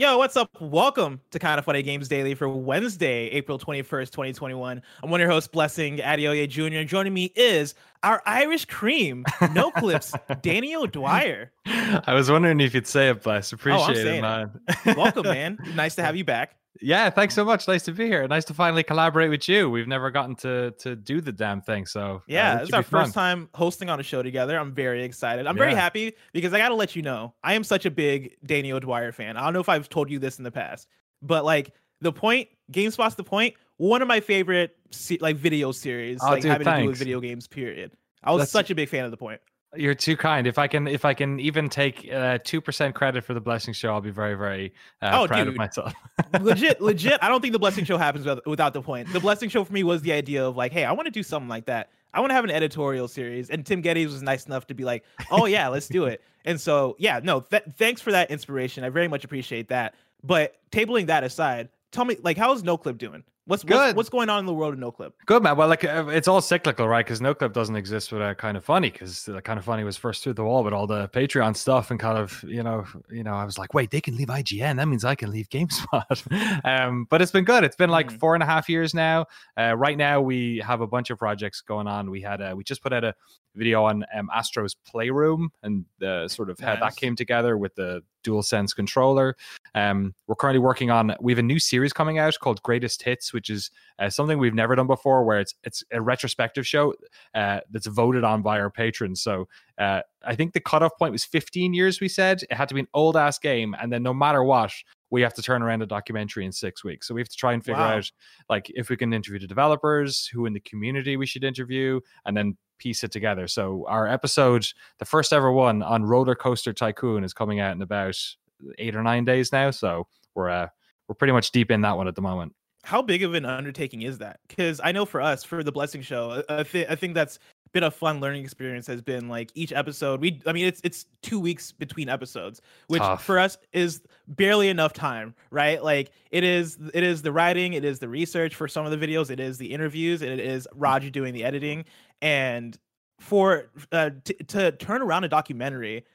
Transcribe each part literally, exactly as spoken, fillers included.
Yo, what's up? Welcome to Kinda Funny Games Daily for Wednesday, April twenty-first, twenty twenty-one. I'm one of your hosts, Blessing Adioye Junior Joining me is our Irish cream, NoClip's Danny O'Dwyer. I was wondering if you'd say it, Bless. Appreciate oh, it, man. It. Welcome, man. Nice to have you back. Yeah, thanks so much. Nice to be here. Nice to finally collaborate with you. We've never gotten to to do the damn thing. So yeah, uh, this is our first time hosting on a show together. I'm very excited. I'm yeah. very happy because I got to let you know, I am such a big Danny O'Dwyer fan. I don't know if I've told you this in the past, but like The Point, GameSpot's The Point, one of my favorite se- like video series, oh, like dude, having thanks. to do with video games, period. I was That's- such a big fan of The Point. You're too kind. If I can, if I can even take uh, two percent credit for the Blessing Show, I'll be very, very uh, oh, proud dude. of myself. legit, legit. I don't think the Blessing Show happens without, without the point. The Blessing Show for me was the idea of like, hey, I want to do something like that. I want to have an editorial series, and Tim Geddes was nice enough to be like, oh yeah, let's do it. And so yeah, no, th- thanks for that inspiration. I very much appreciate that. But tabling that aside, tell me, like, how is NoClip doing? What's good? What's, what's going on in the world of NoClip? Good, man. Well, like it's all cyclical, right? Because NoClip doesn't exist without Kind of Funny. Because Kind of Funny was first through the wall with all the Patreon stuff, and kind of, you know, you know, I was like, wait, they can leave I G N, that means I can leave GameSpot. um, but it's been good. It's been like mm-hmm. four and a half years now. Uh, right now, we have a bunch of projects going on. We had a, we just put out a video on um, Astro's Playroom and uh, sort of nice. how that came together with the DualSense controller. Um, we're currently working on, we have a new series coming out called Greatest Hits, which is uh, something we've never done before, where it's it's a retrospective show uh, that's voted on by our patrons. So uh, I think the cutoff point was fifteen years, we said. It had to be an old-ass game, and then no matter what, we have to turn around a documentary in six weeks. So we have to try and figure wow. out like if we can interview the developers, who in the community we should interview, and then piece it together. So our episode, the first ever one on Roller Coaster Tycoon, is coming out in about eight or nine days now. So we're uh, we're pretty much deep in that one at the moment. How big of an undertaking is that? Because I know for us, for the Blessing Show, I, th- I think that's been a fun learning experience. Has been like each episode, we I mean it's it's two weeks between episodes, which Tough. for us is barely enough time, right? Like it is it is the writing, it is the research for some of the videos, it is the interviews, and it is Roger doing the editing. And for uh, t- to turn around a documentary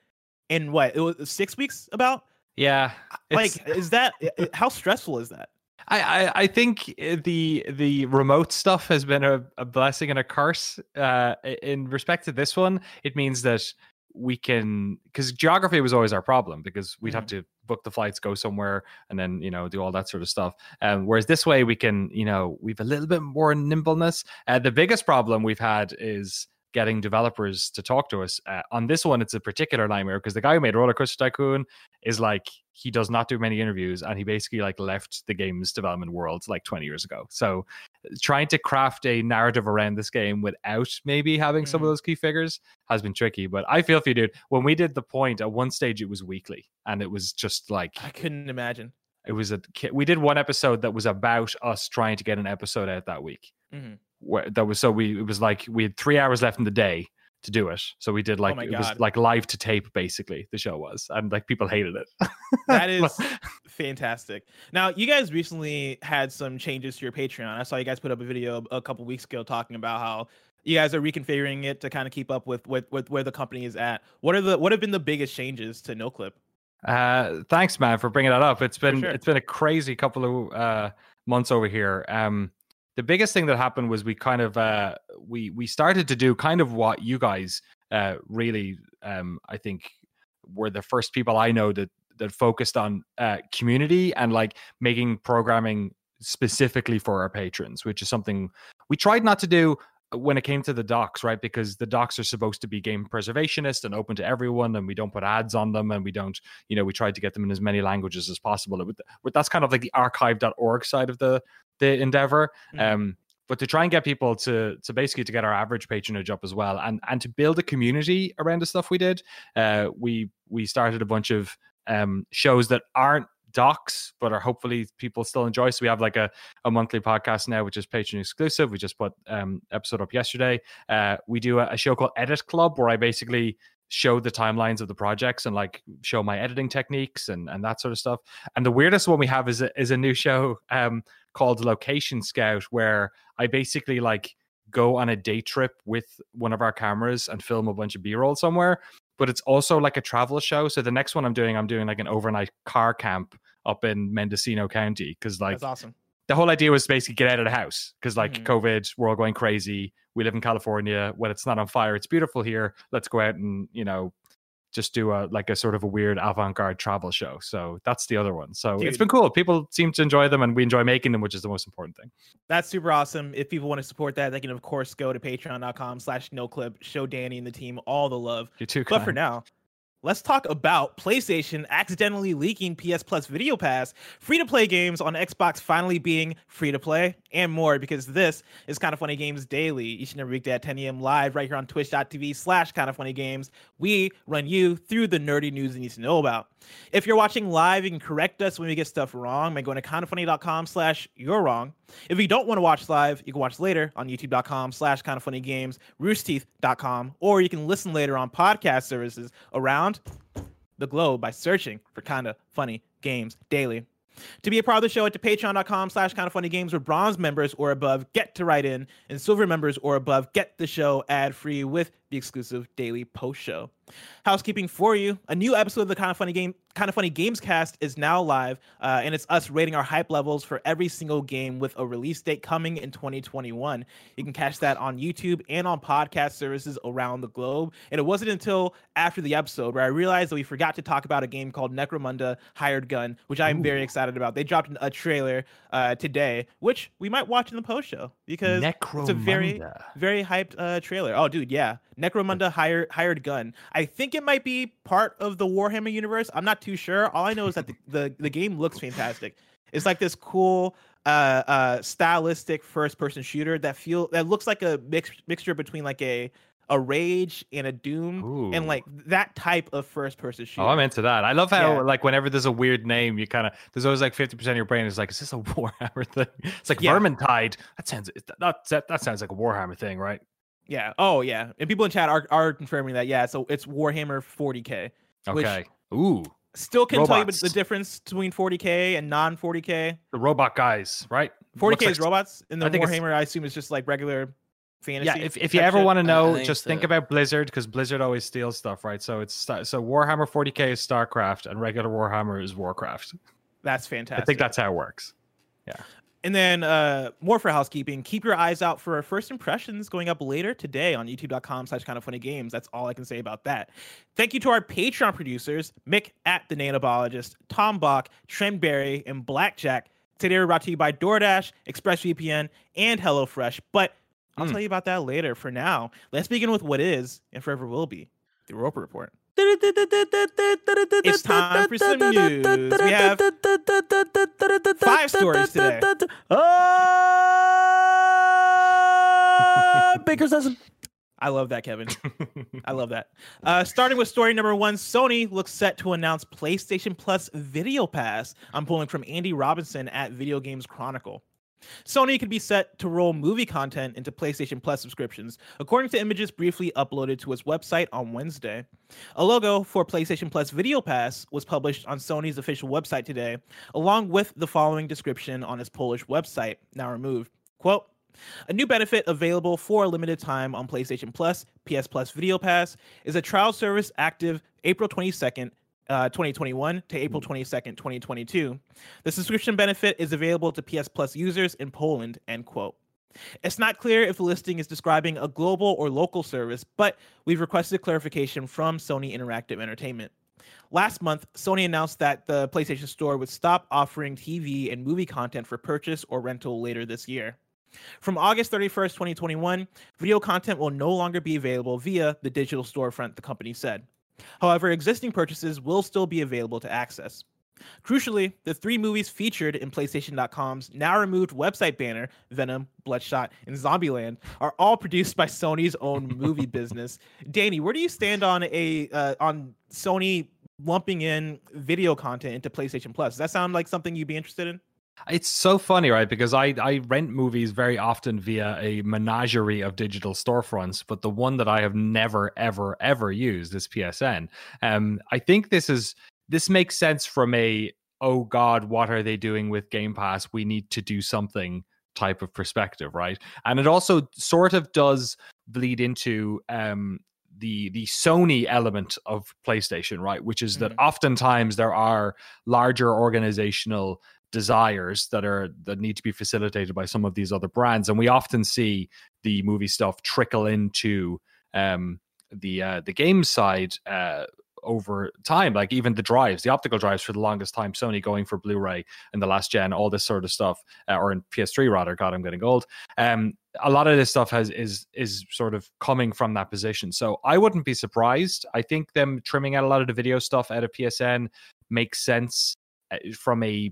in what it was six weeks about, yeah, like is that how stressful is that? I, I, I think the the remote stuff has been a, a blessing and a curse. Uh, in respect to this one, it means that we can, because geography was always our problem, because we'd mm-hmm. have to book the flights, go somewhere, and then, you know, do all that sort of stuff. Um, whereas this way, we can, you know, we've a little bit more nimbleness. Uh, the biggest problem we've had is getting developers to talk to us. Uh, on this one, it's a particular nightmare because the guy who made Roller Coaster Tycoon is like, he does not do many interviews, and he basically like left the games development world like twenty years ago. So trying to craft a narrative around this game without maybe having mm. some of those key figures has been tricky. But I feel for you, dude. When we did The Point, at one stage it was weekly, and it was just like, I couldn't imagine. It was a we did one episode that was about us trying to get an episode out that week. Mm-hmm. Where that was so we it was like we had three hours left in the day to do it, so we did like oh it was like live to tape, basically. The show was, and like people hated it. That is fantastic. Now, you guys recently had some changes to your Patreon. I saw you guys put up a video a couple weeks ago talking about how you guys are reconfiguring it to kind of keep up with with, with where the company is at. What are the what have been the biggest changes to NoClip? Uh, thanks, man, for bringing that up. It's been sure. it's been a crazy couple of uh, months over here. Um, The biggest thing that happened was we kind of uh, we we started to do kind of what you guys uh, really um, I think were the first people I know that that focused on uh, community and like making programming specifically for our patrons, which is something we tried not to do when it came to the docs, right? Because the docs are supposed to be game preservationist and open to everyone, and we don't put ads on them, and we don't, you know, we tried to get them in as many languages as possible. That's kind of like the archive dot org side of the the endeavor. Mm-hmm. Um, but to try and get people to to basically to get our average patronage up as well, and and to build a community around the stuff we did, uh, we we started a bunch of um, shows that aren't docs but are hopefully people still enjoy. So we have like a, a monthly podcast now, which is Patreon exclusive. We just put um episode up yesterday. Uh, we do a, a show called Edit Club, where I basically show the timelines of the projects and like show my editing techniques and and that sort of stuff. And the weirdest one we have is a, is a new show um called Location Scout, where I basically like go on a day trip with one of our cameras and film a bunch of B-roll somewhere. But it's also like a travel show. So the next one I'm doing, I'm doing like an overnight car camp up in Mendocino County, because like that's awesome. The whole idea was to basically get out of the house because like mm-hmm. COVID, we're all going crazy. We live in California. When it's not on fire, it's beautiful here. Let's go out and, you know, just do a like a sort of a weird avant-garde travel show. So that's the other one. So Dude. It's been cool. People seem to enjoy them and we enjoy making them, which is the most important thing. That's super awesome. If people want to support that, they can, of course, go to patreon.com slash noclip. Show Danny and the team all the love. You're too kind. But for now, let's talk about PlayStation accidentally leaking P S Plus Video Pass, free-to-play games on Xbox finally being free-to-play, and more, because this is Kinda Funny Games Daily, each and every weekday at ten a.m. live right here on twitch.tv slash Kinda Funny Games. We run you through the nerdy news you need to know about. If you're watching live, you can correct us when we get stuff wrong by going to kindafunny.com slash you're wrong. If you don't want to watch live, you can watch later on youtube.com slash kindafunnygames, roosterteeth dot com, or you can listen later on podcast services around the globe by searching for Kinda Funny Games Daily. To be a part of the show, head to patreon.com slash kindafunnygames, where bronze members or above get to write in, and silver members or above get the show ad-free with the exclusive daily post-show. Housekeeping for you, a new episode of the Kinda Funny Game, Kinda Funny Games cast is now live, uh, and it's us rating our hype levels for every single game with a release date coming in twenty twenty-one. You can catch that on YouTube and on podcast services around the globe. And it wasn't until after the episode where I realized that we forgot to talk about a game called Necromunda Hired Gun, which I'm Ooh. very excited about. They dropped a trailer uh, today, which we might watch in the post show because Necromunda. It's a very, very hyped uh, trailer. Oh, dude, yeah. Necromunda Hired Hired Gun. I think it might be part of the Warhammer universe. I'm not too sure. All I know is that the, the, the game looks fantastic. It's like this cool, uh, uh, stylistic first-person shooter that feel that looks like a mix, mixture between like a a Rage and a Doom Ooh. and like that type of first-person shooter. Oh, I'm into that. I love how yeah. like whenever there's a weird name, you kind of there's always like fifty percent of your brain is like, is this a Warhammer thing? It's like yeah. Vermintide. That sounds that, that that sounds like a Warhammer thing, right? Yeah. Oh, yeah. And people in chat are are confirming that. Yeah. So it's Warhammer forty K. Okay. Which Ooh. Still can robots. Tell you the difference between forty K and non forty K. The robot guys, right? forty K is like robots, and the I Warhammer I assume is just like regular fantasy. Yeah. If if you ever want to know, think just so. think about Blizzard, because Blizzard always steals stuff, right? So it's so Warhammer forty K is StarCraft, and regular Warhammer is Warcraft. That's fantastic. I think that's how it works. Yeah. And then uh, more for housekeeping, keep your eyes out for our first impressions going up later today on youtube.com slash Kinda Funny Games. That's all I can say about that. Thank you to our Patreon producers, Mick at the Nanobologist, Tom Bach, Trenberry, and Blackjack. Today we're brought to you by DoorDash, ExpressVPN, and HelloFresh. But I'll mm. tell you about that later. For now, let's begin with what is and forever will be the Roper Report. It's time for some news. We have five stories today. Uh, Baker's dozen. I love that, Kevin. I love that. Uh, starting with story number one, Sony looks set to announce PlayStation Plus Video Pass. I'm pulling from Andy Robinson at Video Games Chronicle. Sony could be set to roll movie content into PlayStation Plus subscriptions, according to images briefly uploaded to its website on Wednesday. A logo for PlayStation Plus Video Pass was published on Sony's official website today, along with the following description on its Polish website, now removed. Quote, a new benefit available for a limited time on PlayStation Plus, P S Plus Video Pass, is a trial service active April twenty-second, Uh, twenty twenty-one to April twenty-second, twenty twenty-two. The subscription benefit is available to P S Plus users in Poland, end quote. It's not clear if the listing is describing a global or local service, but we've requested clarification from Sony Interactive Entertainment. Last month, Sony announced that the PlayStation Store would stop offering T V and movie content for purchase or rental later this year. From August thirty-first, twenty twenty-one, video content will no longer be available via the digital storefront, the company said. However, existing purchases will still be available to access. Crucially, the three movies featured in PlayStation dot com's now removed website banner, Venom, Bloodshot, and Zombieland, are all produced by Sony's own movie business. Danny, where do you stand on a uh, on Sony lumping in video content into PlayStation Plus? Does that sound like something you'd be interested in? It's so funny, right? Because I, I rent movies very often via a menagerie of digital storefronts, but the one that I have never, ever, ever used is P S N. Um, I think this is this makes sense from a, oh God, what are they doing with Game Pass? We need to do something type of perspective, right? And it also sort of does bleed into um, the the Sony element of PlayStation, right? Which is mm-hmm. that oftentimes there are larger organizational desires that are that need to be facilitated by some of these other brands, and we often see the movie stuff trickle into um, the uh, the game side uh, over time. Like even the drives, the optical drives for the longest time, Sony going for Blu-ray in the last gen, all this sort of stuff, uh, or in P S three rather. God, I'm getting old. Um, a lot of this stuff has is is sort of coming from that position. So I wouldn't be surprised. I think them trimming out a lot of the video stuff out of P S N makes sense from a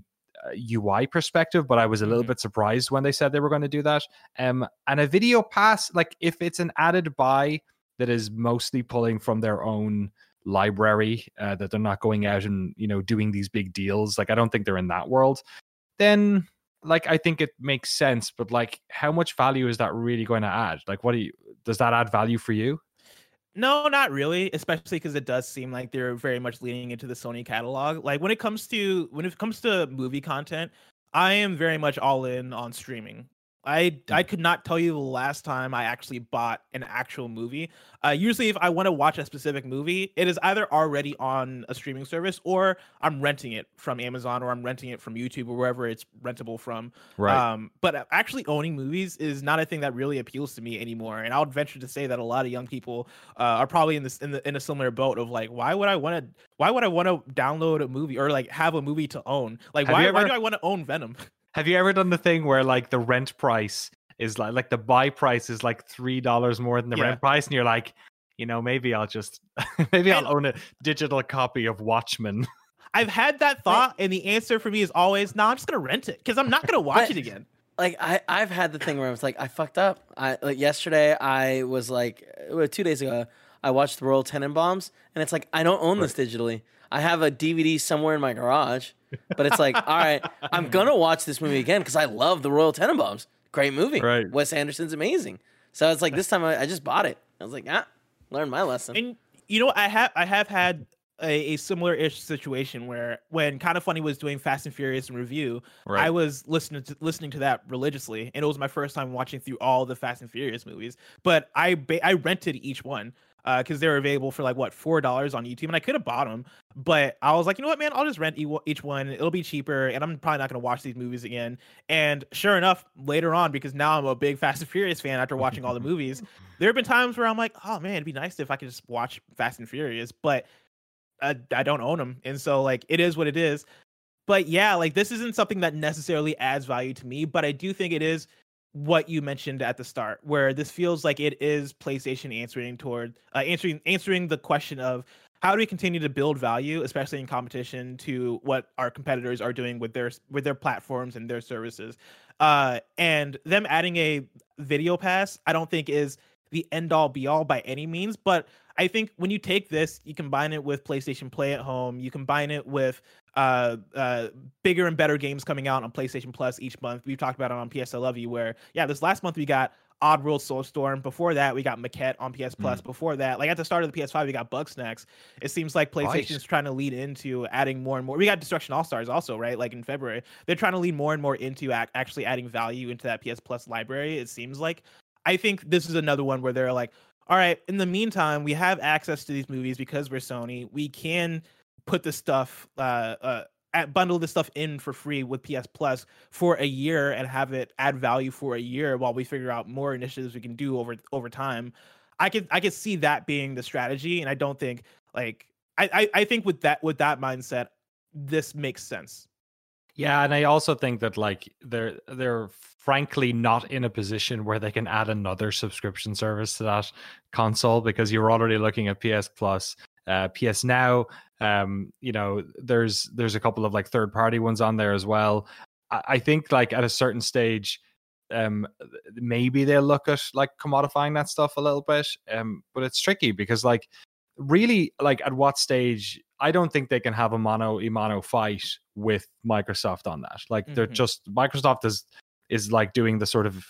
U I perspective, but I was a little mm-hmm. bit surprised when they said they were going to do that. Um, and a video pass, like if it's an added buy that is mostly pulling from their own library, uh, that they're not going out and, you know, doing these big deals. Like, I don't think they're in that world. Then, like, I think it makes sense, but like, how much value is that really going to add? Like, what do you, does that add value for you? No, not really, especially because it does seem like they're very much leaning into the Sony catalog. Like when it comes to when it comes to movie content, I am very much all in on streaming. I I could not tell you the last time I actually bought an actual movie. Uh, usually if I want to watch a specific movie, it is either already on a streaming service or I'm renting it from Amazon or I'm renting it from YouTube or wherever it's rentable from. Right. Um, but actually owning movies is not a thing that really appeals to me anymore. And I would venture to say that a lot of young people uh, are probably in this in, the, in a similar boat of like, why would I want to why would I want to download a movie or like have a movie to own? Like, why, ever... why do I want to own Venom? Have you ever done the thing where like the rent price is like, like the buy price is like three dollars more than the yeah. rent price? And you're like, you know, maybe I'll just, maybe I'll own a digital copy of Watchmen. I've had that thought. And the answer for me is always, no, nah, I'm just going to rent it because I'm not going to watch but, it again. Like I, I've had the thing where I was like, I fucked up. I like yesterday, I was like, two days ago, I watched The Royal Tenenbaums and it's like, I don't own this digitally. I have a D V D somewhere in my garage, but it's like, all right, I'm going to watch this movie again because I love The Royal Tenenbaums. Great movie. Right. Wes Anderson's amazing. So it's like this time I, I just bought it. I was like, ah, learned my lesson. And you know, I have I have had a, a similar-ish situation where when Kinda Funny was doing Fast and Furious in review, right. I was listening to, listening to that religiously, and it was my first time watching through all the Fast and Furious movies. But I ba- I rented each one. Because uh, they were available for like what four dollars on YouTube, and I could have bought them, but I was like, you know what, man, I'll just rent each one. It'll be cheaper, and I'm probably not going to watch these movies again. And sure enough, later on, because now I'm a big Fast and Furious fan after watching all the movies, there have been times where I'm like, oh man, it'd be nice if I could just watch Fast and Furious, but I, I don't own them, and so like it is what it is. But yeah, like this isn't something that necessarily adds value to me, but I do think it is. What you mentioned at the start, where this feels like it is PlayStation answering toward uh, answering answering the question of how do we continue to build value, especially in competition to what our competitors are doing with their with their platforms and their services, uh, and them adding a video pass. I don't think is the end all be all by any means, but I think when you take this, you combine it with PlayStation Play at Home, you combine it with uh, uh, bigger and better games coming out on PlayStation Plus each month. We've talked about it on P S I Love You, where, yeah, this last month we got Oddworld Soulstorm. Before that, we got Maquette on P S Plus. Mm. Before that, like at the start of the P S five, we got Bugsnax. It seems like PlayStation is trying to lead into adding more and more. We got Destruction All-Stars also, right? Like in February. They're trying to lead more and more into act- actually adding value into that P S Plus library, it seems like. I think this is another one where they're like, all right, in the meantime, we have access to these movies because we're Sony. We can put this stuff, uh, uh, bundle this stuff in for free with P S Plus for a year and have it add value for a year while we figure out more initiatives we can do over over time. I could I could see that being the strategy, and I don't think like I, I, I think with that with that mindset, this makes sense. Yeah, and I also think that like they're they're frankly not in a position where they can add another subscription service to that console because you're already looking at P S Plus, uh, P S Now. Um, you know, there's there's a couple of like third party ones on there as well. I, I think like at a certain stage, um, maybe they'll look at like commodifying that stuff a little bit. Um, but it's tricky because like really like at what stage? I don't think they can have a mano a mano fight with Microsoft on that. Like mm-hmm. they're just Microsoft is is like doing the sort of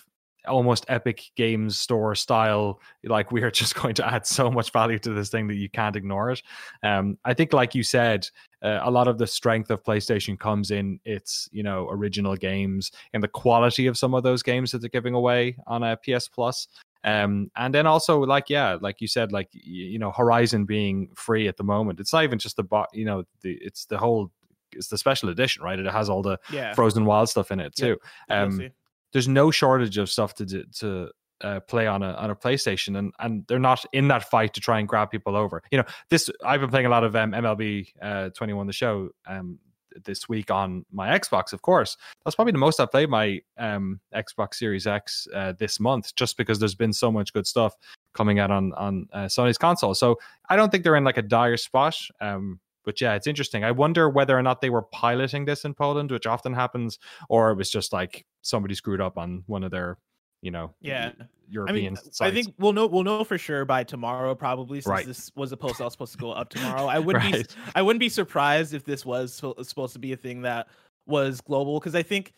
almost Epic Games Store style. Like we are just going to add so much value to this thing that you can't ignore it. Um, I think, like you said, uh, a lot of the strength of PlayStation comes in its you know original games and the quality of some of those games that they're giving away on a P S Plus. Um, and then also, like, yeah, like you said, like, you know, Horizon being free at the moment, it's not even just the, bo- you know, the, it's the whole, it's the special edition, right? It has all the yeah. Frozen Wild stuff in it too. Yeah, um, there's no shortage of stuff to do, to uh, play on a on a PlayStation, and and they're not in that fight to try and grab people over. You know, this I've been playing a lot of um, M L B uh, twenty-one The Show um, this week on my Xbox. Of course, that's probably the most I played my um, Xbox Series X uh, this month, just because there's been so much good stuff coming out on on uh, Sony's console. So I don't think they're in like a dire spot. Um, But yeah, it's interesting. I wonder whether or not they were piloting this in Poland, which often happens, or it was just like somebody screwed up on one of their, you know, yeah. European I mean, sites. I think we'll know we'll know for sure by tomorrow, probably, since right. this was a post that was supposed to go up tomorrow. I wouldn't right. be I wouldn't be surprised if this was supposed to be a thing that was global, because I think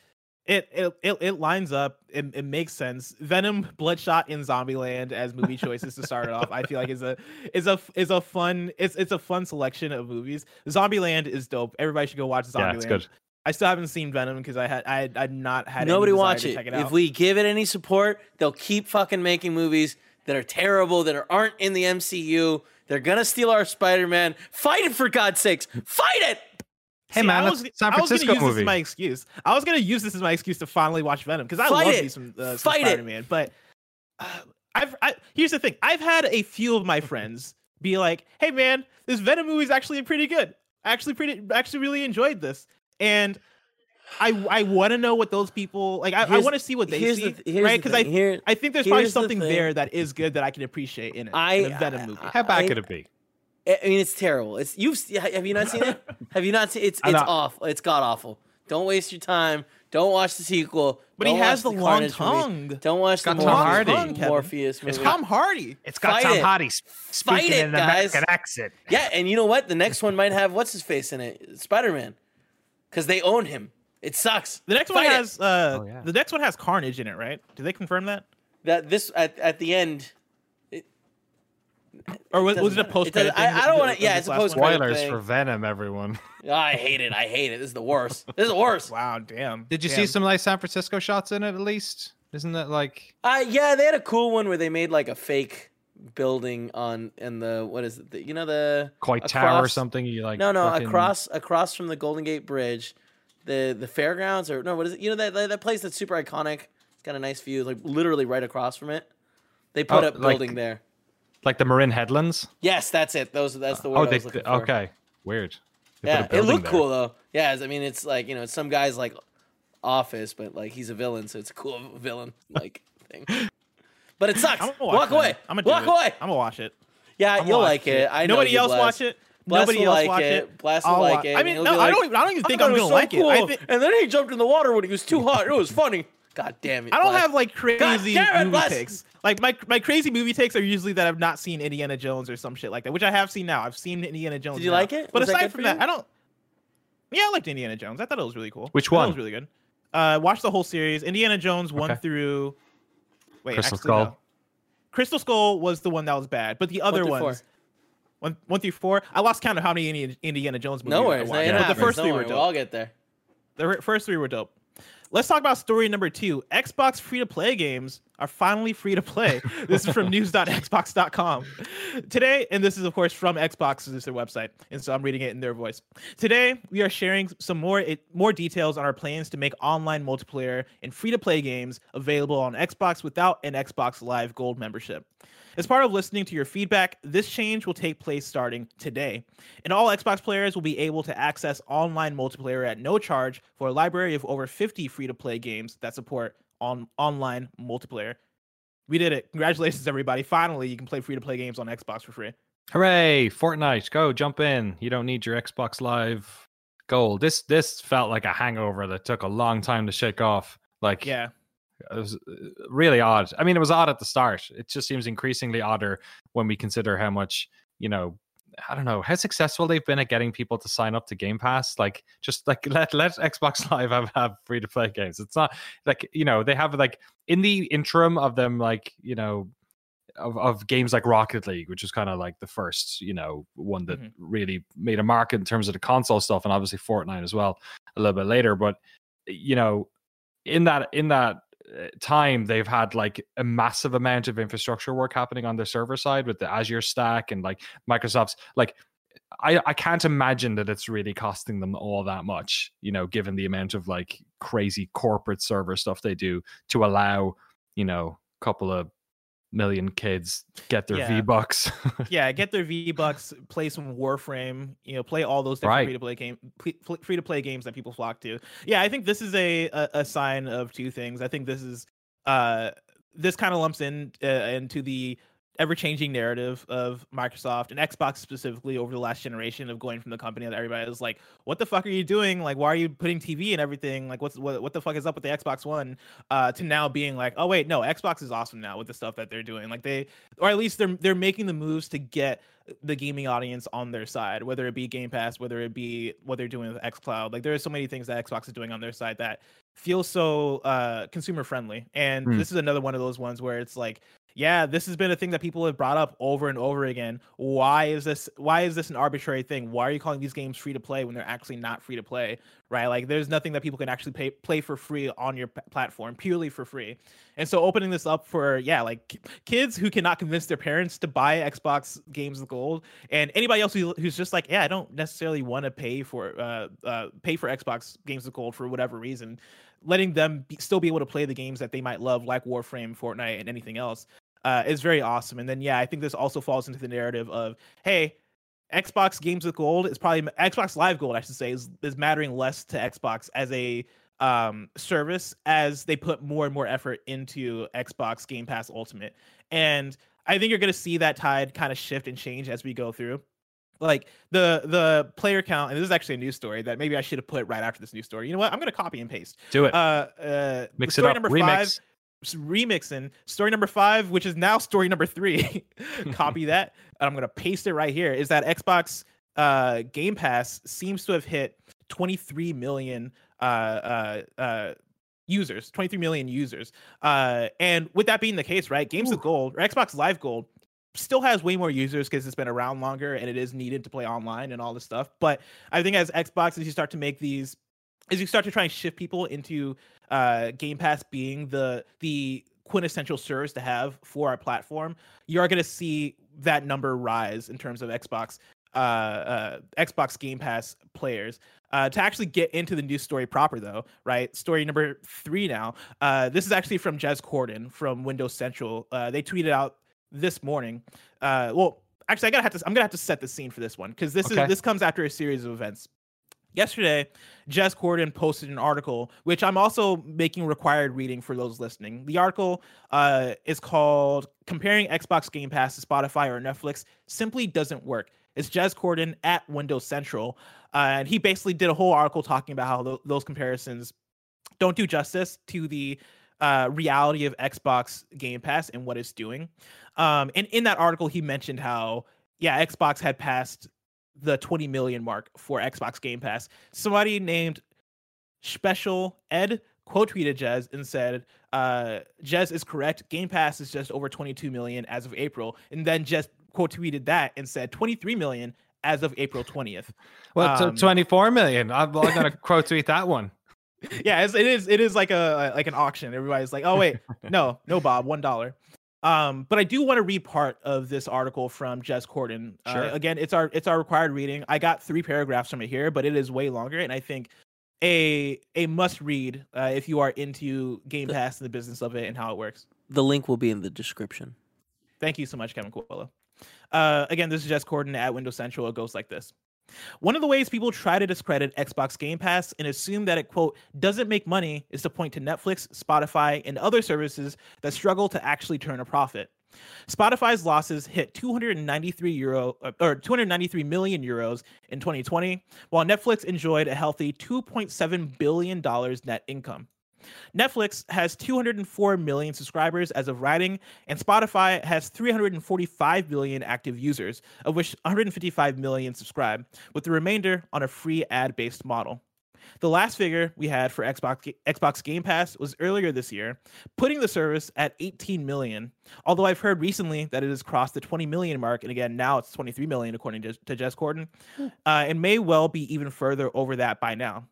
It it it lines up. It, it makes sense. Venom, Bloodshot, and Zombieland as movie choices to start it off. I feel like is a is a is a fun it's it's a fun selection of movies. Zombieland is dope. Everybody should go watch Zombieland. Yeah, it's good. I still haven't seen Venom because I had I I'd not had nobody any watch to it. Check it out. If we give it any support, they'll keep fucking making movies that are terrible, that aren't in the M C U. They're gonna steal our Spider-Man. Fight it, for God's sakes! Fight it! Hey, See, man, I was, that's San Francisco I was gonna use movie. This as my excuse. I was going to use this as my excuse to finally watch Venom, because I Fight love it. Some, uh, some Spider-Man. It. But uh, I've, I, here's the thing. I've had a few of my friends be like, hey, man, this Venom movie is actually pretty good. I actually, pretty, actually really enjoyed this. And I I want to know what those people, like, I, I want to see what they see, the, right? Because I Here, I think there's probably something the there that is good that I can appreciate in it, I, in a Venom movie. I, I, How bad I, could it be? I mean, it's terrible. It's you've have you not seen it? Have you not seen it's it's awful. It's god awful. Don't waste your time. Don't watch the sequel. But Don't he has the, the long tongue. Movie. Don't watch it's the Morpheus, tongue, Morpheus movie. It's Tom Hardy. It's got Fight Tom it. Hardy speaking Fight it, in an American accent. Yeah, and you know what? The next one might have what's his face in it, Spider-Man, because they own him. It sucks. The next Fight one has uh, oh, yeah. the next one has Carnage in it, right? Do they confirm that? That this at, at the end. Or was it, was it a post credit? I, I don't want to. Yeah, it's a post credit. Spoilers thing. For Venom, everyone. Oh, I hate it. I hate it. This is the worst. This is the worst. Wow, damn. Did you damn. see some nice San Francisco shots in it? At least, isn't that like? Uh yeah, they had a cool one where they made like a fake building on and the what is it? The, you know the Coit Tower or something. You like? No, no, fucking... across across from the Golden Gate Bridge, the the fairgrounds or no, what is it? You know that that place that's super iconic. It's got a nice view, like literally right across from it. They put oh, up building like... there. Like the Marin Headlands? Yes, that's it. Those that's the word oh, they, I was looking for. Okay, weird. They yeah, it looked there. Cool though. Yeah, I mean, it's like, you know, it's some guy's like office, but like he's a villain, so it's a cool villain like thing. But it sucks. Walk that. away. I'm gonna walk away. It. I'm gonna watch it. Yeah, I'm you'll like it. it. I know. Nobody else blessed. watch it. Bless Nobody else like watch it. it. Bless will like it. I mean, no, like, I don't. Even, I don't even think I'm gonna like it. I think... And then he jumped in the water when he was too hot. It was funny. God damn it! I don't Bless. have like crazy it, movie Bless. takes. Like my my crazy movie takes are usually that I've not seen Indiana Jones or some shit like that, which I have seen now. I've seen Indiana Jones. Did you now. like it? But was aside that from that, you? I don't. Yeah, I liked Indiana Jones. I thought it was really cool. Which one? It was really good. Uh, watched the whole series. Indiana Jones okay. one through. Wait, Crystal actually, Skull. No. Crystal Skull was the one that was bad, but the other one ones. Four. One one through four. I lost count of how many Indiana Jones movies. No worries. I watched, no, but the first no three worries. were dope. We'll all get there. The first three were dope. Let's talk about story number two. Xbox free-to-play games are finally free to play. This is from news dot xbox dot com. Today, and this is, of course, from Xbox, this is their website, and so I'm reading it in their voice. Today, we are sharing some more it, more details on our plans to make online multiplayer and free-to-play games available on Xbox without an Xbox Live Gold membership. As part of listening to your feedback, this change will take place starting today, and all Xbox players will be able to access online multiplayer at no charge for a library of over fifty free-to-play games that support on online multiplayer. We did it. Congratulations, everybody. Finally, you can play free-to-play games on Xbox for free. Hooray! Fortnite, go, jump in. You don't need your Xbox Live Gold. This this felt like a hangover that took a long time to shake off. Like, yeah. It was really odd. I mean, it was odd at the start. It just seems increasingly odder when we consider how much, you know, I don't know, how successful they've been at getting people to sign up to Game Pass. Like, just like let let Xbox Live have, have free to play games. It's not like, you know, they have like in the interim of them, like, you know, of, of games like Rocket League, which is kind of like the first, you know, one that mm-hmm. really made a mark in terms of the console stuff, and obviously Fortnite as well a little bit later. But, you know, in that in that time, they've had like a massive amount of infrastructure work happening on their server side with the Azure stack and like Microsoft's like, I, I can't imagine that it's really costing them all that much, you know, given the amount of like crazy corporate server stuff they do to allow, you know, a couple of million kids get their yeah. V-Bucks. yeah, get their V-Bucks, play some Warframe, you know, play all those different right. free-to-play game, free-to-play games that people flock to. Yeah, I think this is a, a, a sign of two things. I think this is, uh, this kind of lumps in uh, into the ever-changing narrative of Microsoft and Xbox specifically over the last generation of going from the company that everybody was like, what the fuck are you doing? Like, why are you putting T V and everything? Like, what's what, what the fuck is up with the Xbox One? Uh, to now being like, oh wait, no, Xbox is awesome now with the stuff that they're doing. Like they, or at least they're they're making the moves to get the gaming audience on their side, whether it be Game Pass, whether it be what they're doing with xCloud. Like there are so many things that Xbox is doing on their side that feel so uh, consumer friendly. And mm. this is another one of those ones where it's like, yeah, this has been a thing that people have brought up over and over again. Why is this? Why is this an arbitrary thing? Why are you calling these games free to play when they're actually not free to play, right? Like, there's nothing that people can actually pay, play for free on your p- platform, purely for free. And so, opening this up for yeah, like k- kids who cannot convince their parents to buy Xbox Games Gold, and anybody else who, who's just like, yeah, I don't necessarily want to pay for uh, uh pay for Xbox Games Gold for whatever reason, letting them be, still be able to play the games that they might love, like Warframe, Fortnite, and anything else. Uh, is very awesome. And then, yeah, I think this also falls into the narrative of, hey, Xbox Games with Gold is probably Xbox Live Gold, I should say, is, is mattering less to Xbox as a um, service as they put more and more effort into Xbox Game Pass Ultimate. And I think you're going to see that tide kind of shift and change as we go through. Like the the player count, and this is actually a news story that maybe I should have put right after this news story. You know what? I'm going to copy and paste. Do it. Uh, uh, Mix it up. Number Remix. Five, remixing story number five, which is now story number three. Copy that, and I'm gonna paste it right here. Is that Xbox uh Game Pass seems to have hit twenty-three million uh uh uh users, twenty-three million users, uh and with that being the case, right, Games Ooh. With Gold or Xbox Live Gold still has way more users because it's been around longer and it is needed to play online and all this stuff. But I think as Xbox, as you start to make these, as you start to try and shift people into uh, Game Pass being the the quintessential service to have for our platform, you are going to see that number rise in terms of Xbox uh, uh, Xbox Game Pass players. Uh, to actually get into the news story proper, though, right? Story number three now. Uh, this is actually from Jez Corden from Windows Central. Uh, they tweeted out this morning. Uh, well, actually, I gotta have to. I'm gonna have to set the scene for this one because this okay. is this comes after a series of events. Yesterday, Jez Corden posted an article, which I'm also making required reading for those listening. The article uh, is called Comparing Xbox Game Pass to Spotify or Netflix Simply Doesn't Work. It's Jez Corden at Windows Central. Uh, and he basically did a whole article talking about how th- those comparisons don't do justice to the uh, reality of Xbox Game Pass and what it's doing. Um, and in that article, he mentioned how, yeah, Xbox had passed the twenty million mark for Xbox Game Pass. Somebody named Special Ed quote tweeted Jez and said, uh, Jez is correct. Game Pass is just over twenty-two million as of April. And then Jez quote tweeted that and said twenty-three million as of April twentieth. Well, um, twenty-four million. I'm, I'm going to quote tweet that one. Yeah, it's, it is. It is like a, like an auction. Everybody's like, oh wait, no, no, Bob, one dollar. Um, but I do want to read part of this article from Jez Corden. Sure. Uh, again, it's our it's our required reading. I got three paragraphs from it here, but it is way longer, and I think a a must read uh, if you are into Game Pass and the business of it and how it works. The link will be in the description. Thank you so much, Kevin Coelho. Uh, again, this is Jez Corden at Windows Central. It goes like this. One of the ways people try to discredit Xbox Game Pass and assume that it, quote, doesn't make money is to point to Netflix, Spotify, and other services that struggle to actually turn a profit. Spotify's losses hit two hundred ninety-three million euros in twenty twenty, while Netflix enjoyed a healthy two point seven billion dollars net income. Netflix has two hundred four million subscribers as of writing, and Spotify has three hundred forty-five million active users, of which one hundred fifty-five million subscribe, with the remainder on a free ad-based model. The last figure we had for Xbox, Xbox Game Pass was earlier this year, putting the service at eighteen million, although I've heard recently that it has crossed the twenty million mark, and again, now it's twenty-three million according to, to Jez Corden, uh, and may well be even further over that by now.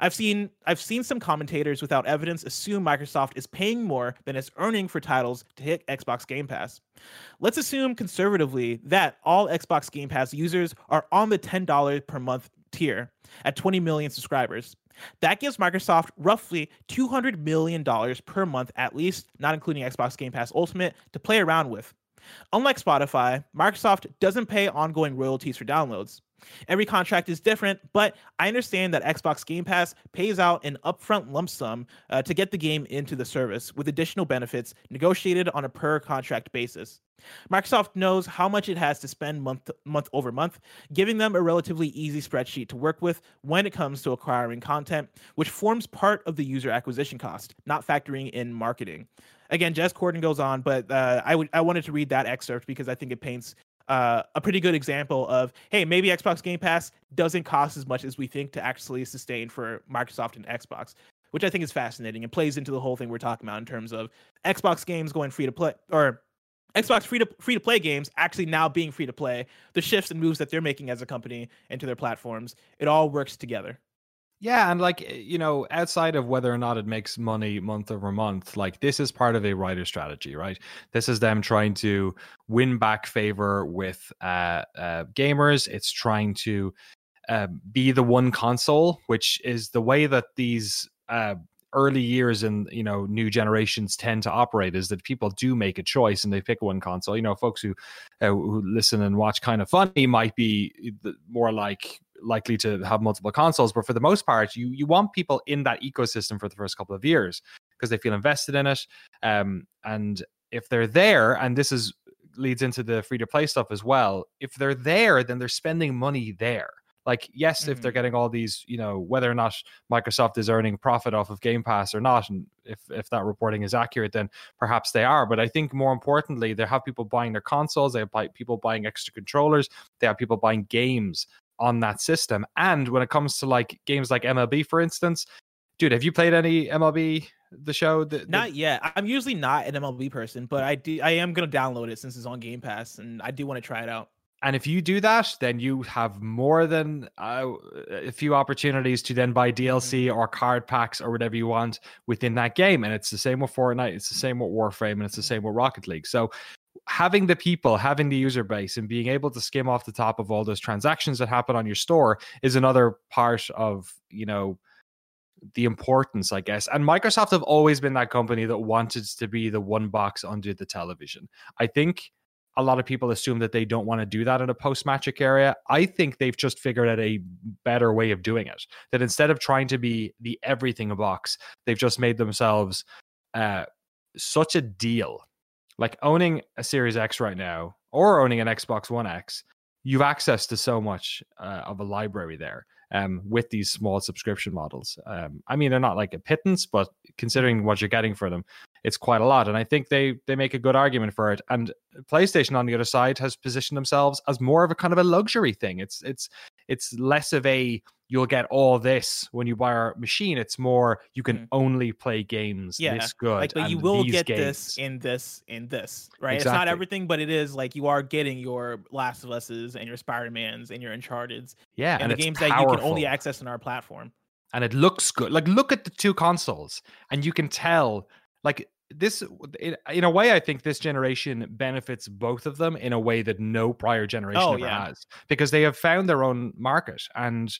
I've seen I've seen some commentators without evidence assume Microsoft is paying more than it's earning for titles to hit Xbox Game Pass. Let's assume conservatively that all Xbox Game Pass users are on the ten dollars per month tier at twenty million subscribers. That gives Microsoft roughly two hundred million dollars per month at least, not including Xbox Game Pass Ultimate, to play around with. Unlike Spotify, Microsoft doesn't pay ongoing royalties for downloads. Every contract is different, but I understand that Xbox Game Pass pays out an upfront lump sum uh, to get the game into the service, with additional benefits negotiated on a per-contract basis. Microsoft knows how much it has to spend month, month over month, giving them a relatively easy spreadsheet to work with when it comes to acquiring content, which forms part of the user acquisition cost, not factoring in marketing. Again, Jez Corden goes on, but uh, I, w- I wanted to read that excerpt because I think it paints Uh, a pretty good example of, hey, maybe Xbox Game Pass doesn't cost as much as we think to actually sustain for Microsoft and Xbox, which I think is fascinating and plays into the whole thing we're talking about in terms of Xbox games going free to play, or Xbox free to free to play games actually now being free to play, the shifts and moves that they're making as a company into their platforms. It all works together. Yeah, and like, you know, outside of whether or not it makes money month over month, like this is part of a writer strategy, right? This is them trying to win back favor with uh, uh, gamers. It's trying to uh, be the one console, which is the way that these uh, early years and, you know, new generations tend to operate, is that people do make a choice and they pick one console. You know, folks who, uh, who listen and watch Kinda Funny might be more like likely to have multiple consoles, but for the most part you you want people in that ecosystem for the first couple of years because they feel invested in it, um and if they're there, and this is leads into the free to play stuff as well, if they're there then they're spending money there. Like, yes, mm-hmm. if they're getting all these, you know, whether or not Microsoft is earning profit off of Game Pass or not, and if, if that reporting is accurate, then perhaps they are. But I think more importantly, they have people buying their consoles, they have people buying extra controllers, they have people buying games on that system. And when it comes to like games like M L B, for instance, dude, have you played any M L B The Show? The, the... Not yet. I'm usually not an M L B person, but I do. I am going to download it since it's on Game Pass, and I do want to try it out. And if you do that, then you have more than uh, a few opportunities to then buy D L C mm-hmm. or card packs or whatever you want within that game. And it's the same with Fortnite, it's the same with Warframe, and it's the same with Rocket League. So having the people, having the user base, and being able to skim off the top of all those transactions that happen on your store is another part of, you know, the importance, I guess. And Microsoft have always been that company that wanted to be the one box under the television. I think a lot of people assume that they don't want to do that in a post-matchic area. I think they've just figured out a better way of doing it, that instead of trying to be the everything box, they've just made themselves uh, such a deal. Like owning a Series X right now, or owning an Xbox One X, you've access to so much uh, of a library there um, with these small subscription models. Um, I mean, they're not like a pittance, but considering what you're getting for them, it's quite a lot. And I think they they make a good argument for it. And PlayStation on the other side has positioned themselves as more of a kind of a luxury thing. It's it's it's less of a you'll get all this when you buy our machine. It's more you can mm. only play games yeah. this good. Like, but you will get games. this in this in this, right? Exactly. It's not everything, but it is like you are getting your Last of Us's and your Spider-Man's and your Uncharted's. Yeah, and, and the games powerful. that you can only access on our platform. And it looks good. Like, look at the two consoles, and you can tell. Like this, it, in a way, I think this generation benefits both of them in a way that no prior generation oh, ever yeah. has, because they have found their own market. And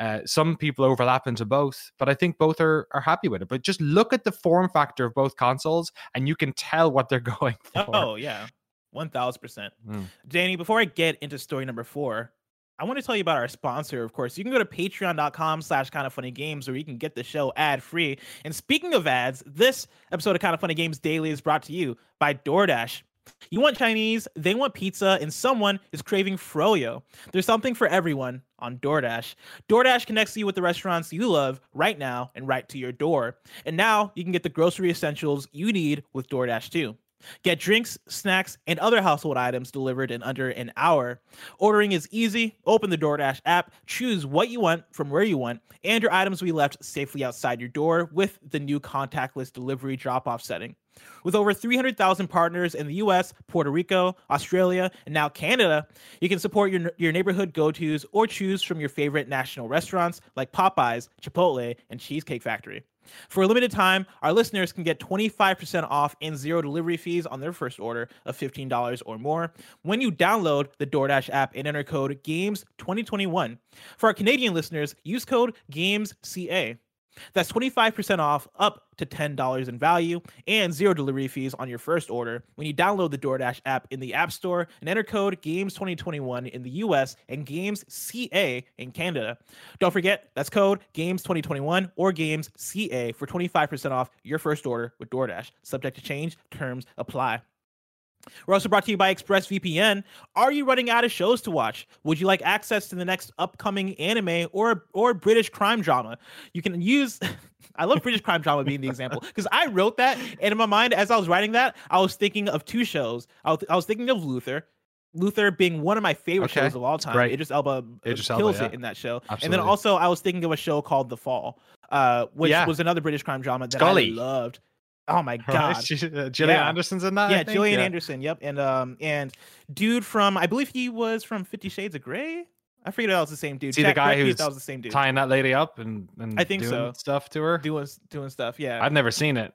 Uh, some people overlap into both, but I think both are, are happy with it. But just look at the form factor of both consoles and you can tell what they're going for. Oh, yeah. one thousand percent. Mm. Danny, before I get into story number four, I want to tell you about our sponsor, of course. You can go to patreon.com slash Kinda Funny Games where you can get the show ad-free. And speaking of ads, this episode of Kinda Funny Games Daily is brought to you by DoorDash. You want Chinese, they want pizza, and someone is craving froyo. There's something for everyone on DoorDash. DoorDash connects you with the restaurants you love right now and right to your door. And now you can get the grocery essentials you need with DoorDash too. Get drinks, snacks, and other household items delivered in under an hour. Ordering is easy. Open the DoorDash app, choose what you want from where you want, and your items will be left safely outside your door with the new contactless delivery drop-off setting. With over three hundred thousand partners in the U S, Puerto Rico, Australia, and now Canada, you can support your, your neighborhood go-tos or choose from your favorite national restaurants like Popeyes, Chipotle, and Cheesecake Factory. For a limited time, our listeners can get twenty-five percent off and zero delivery fees on their first order of fifteen dollars or more when you download the DoorDash app and enter code games twenty twenty-one. For our Canadian listeners, use code games C A. That's twenty-five percent off up to ten dollars in value and zero delivery fees on your first order when you download the DoorDash app in the App Store and enter code games twenty twenty-one in the U S and games C A in Canada. Don't forget, that's code games twenty twenty-one or games C A for twenty-five percent off your first order with DoorDash. Subject to change, terms apply. We're also brought to you by ExpressVPN. Are you running out of shows to watch? Would you like access to the next upcoming anime or or British crime drama? You can use... I love British crime drama being the example because I wrote that, and in my mind, as I was writing that, I was thinking of two shows. I was, I was thinking of Luther. Luther being one of my favorite okay. shows of all time. Right. Idris Elba Idris kills Elba, yeah. it in that show. Absolutely. And then also, I was thinking of a show called The Fall, uh, which yeah. was another British crime drama that Scully. I loved. Oh my god! Right. Gillian yeah. Anderson's in that. Yeah, Gillian yeah. Anderson. Yep, and um, and dude from I believe he was from Fifty Shades of Grey. I forget that was the same dude. See Jack the guy who's that was the same dude. tying that lady up and, and I think doing so. stuff to her. Doing doing stuff. Yeah, I've never seen it.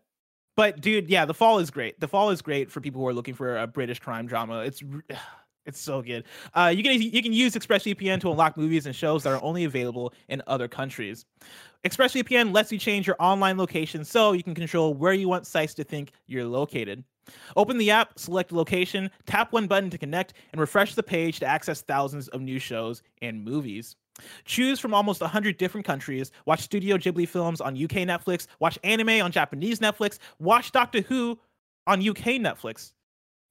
But dude, yeah, The Fall is great. The Fall is great for people who are looking for a British crime drama. It's. It's so good. Uh, you can you can use ExpressVPN to unlock movies and shows that are only available in other countries. ExpressVPN lets you change your online location so you can control where you want sites to think you're located. Open the app, select location, tap one button to connect, and refresh the page to access thousands of new shows and movies. Choose from almost one hundred different countries. Watch Studio Ghibli films on U K Netflix. Watch anime on Japanese Netflix. Watch Doctor Who on U K Netflix.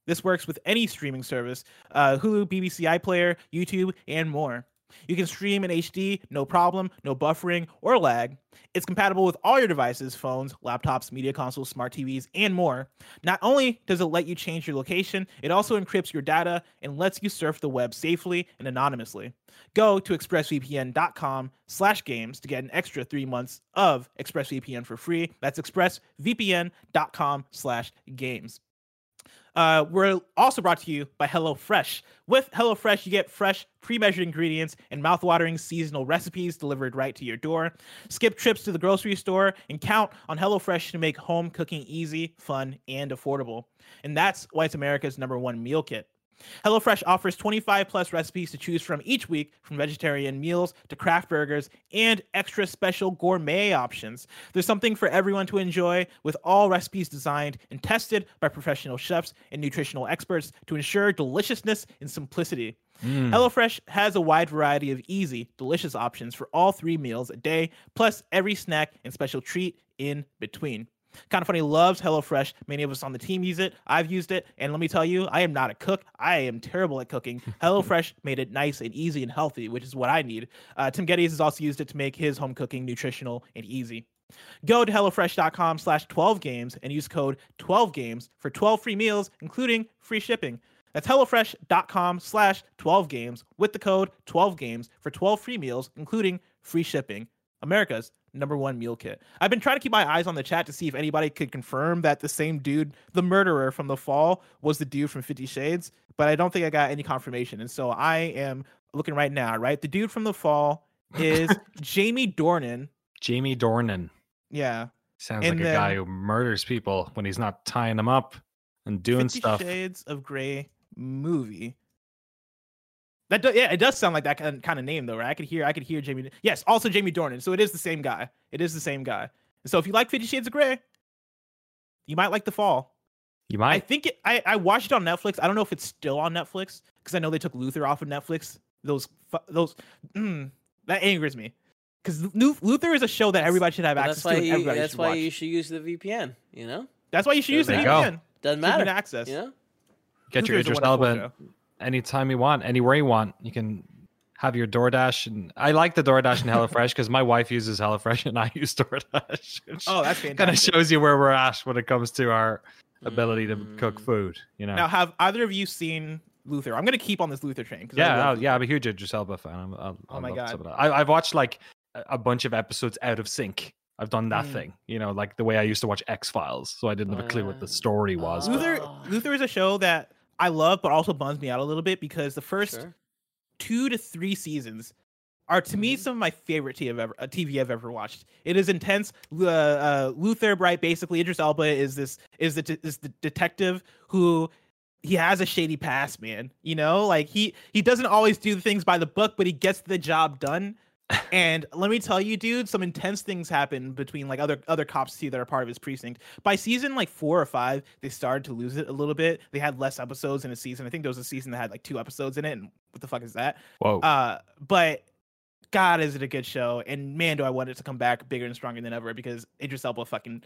This works with any streaming service, uh, Hulu, B B C iPlayer, YouTube, and more. You can stream in H D, no problem, no buffering, or lag. It's compatible with all your devices, phones, laptops, media consoles, smart T Vs, and more. Not only does it let you change your location, it also encrypts your data and lets you surf the web safely and anonymously. Go to expressvpn.com slash games to get an extra three months of ExpressVPN for free. That's expressvpn.com slash games. Uh, we're also brought to you by HelloFresh. With HelloFresh, you get fresh, pre-measured ingredients and mouth-watering seasonal recipes delivered right to your door. Skip trips to the grocery store and count on HelloFresh to make home cooking easy, fun, and affordable. And that's why it's America's number one meal kit. HelloFresh offers twenty-five plus recipes to choose from each week, from vegetarian meals to craft burgers and extra special gourmet options. There's something for everyone to enjoy, with all recipes designed and tested by professional chefs and nutritional experts to ensure deliciousness and simplicity. Mm. HelloFresh has a wide variety of easy, delicious options for all three meals a day, plus every snack and special treat in between. Kinda Funny loves HelloFresh. Many of us on the team use it. I've used it. And let me tell you, I am not a cook. I am terrible at cooking. HelloFresh made it nice and easy and healthy, which is what I need. Uh, Tim Geddes has also used it to make his home cooking nutritional and easy. Go to HelloFresh.com slash 12games and use code twelve games for twelve free meals, including free shipping. That's HelloFresh.com slash 12games with the code twelve games for twelve free meals, including free shipping. America's number one meal kit. I've been trying to keep my eyes on the chat to see if anybody could confirm that the same dude, the murderer from The Fall, was the dude from Fifty Shades, but I don't think I got any confirmation. And so I am looking right now, right? The dude from The Fall is Jamie Dornan. Jamie Dornan. Yeah. Sounds and like then, a guy who murders people when he's not tying them up and doing stuff. Fifty Shades of Grey movie. That do, yeah, it does sound like that kind of name though, right? I could hear, I could hear Jamie. Yes, also Jamie Dornan. So it is the same guy. It is the same guy. So if you like Fifty Shades of Grey, you might like The Fall. You might. I think it. I, I watched it on Netflix. I don't know if it's still on Netflix because I know they took Luther off of Netflix. Those those mm, that angers me because Luther is a show that everybody should have access to. And everybody should watch. That's why you should use the V P N. You know. That's why you should use the V P N. Doesn't matter. Access. You know? Get your Idris Elba. Anytime you want, anywhere you want, you can have your DoorDash. And I like the DoorDash and HelloFresh because my wife uses HelloFresh and I use DoorDash. Oh, that's fantastic. Kind of shows you where we're at when it comes to our ability mm. to cook food. You know. Now, have either of you seen Luther? I'm going to keep on this Luther train. Yeah, I'll, yeah, I'm a huge Idris Elba fan. I'm, I'll, oh I'll my god, I, I've watched like a bunch of episodes out of sync. I've done that mm. thing, you know, like the way I used to watch X-Files, so I didn't have a clue what the story was. Uh, Luther, Luther is a show that I love, but also bums me out a little bit, because the first sure. two to three seasons are, to mm-hmm. me, some of my favorite T V I've ever, uh, T V I've ever watched. It is intense. Uh, uh, Luther, right, basically, Idris Elba is this is the de- is the detective who, he has a shady past, man. You know, like he he doesn't always do things by the book, but he gets the job done. And let me tell you, dude, some intense things happen between like other other cops too that are part of his precinct. By season like four or five, they started to lose it a little bit. They had less episodes in a season. I think there was a season that had like two episodes in it. And what the fuck is that? Whoa. Uh, but God, is it a good show? And man, do I want it to come back bigger and stronger than ever, because Idris Elba fucking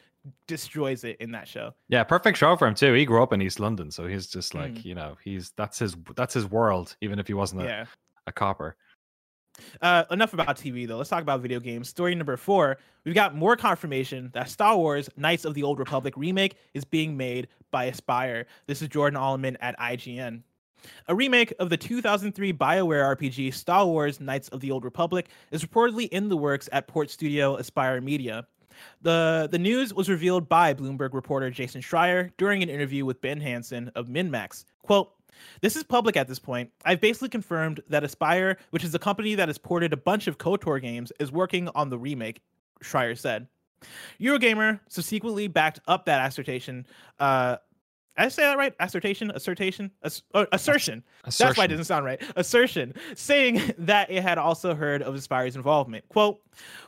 destroys it in that show. Yeah, perfect show for him too. He grew up in East London, so he's just like, mm. you know, he's that's his that's his world, even if he wasn't a, yeah. a copper. Uh, enough about T V though. Let's talk about video games. Story number four. We've got more confirmation that Star Wars Knights of the Old Republic remake is being made by Aspyr. This is Jordan Allman at I G N. A remake of the two thousand three BioWare R P G Star Wars Knights of the Old Republic is reportedly in the works at port studio Aspyr Media. The, the news was revealed by Bloomberg reporter Jason Schreier during an interview with Ben Hansen of MinMax. Quote, "This is public at this point. I've basically confirmed that Aspyr, which is the company that has ported a bunch of KOTOR games, is working on the remake," Schreier said. Eurogamer subsequently backed up that assertion, uh, I say that right? Assertion, assertion, Ass- oh, assertion. assertion. That's why it doesn't sound right. Assertion, saying that it had also heard of Aspyr's involvement. Quote,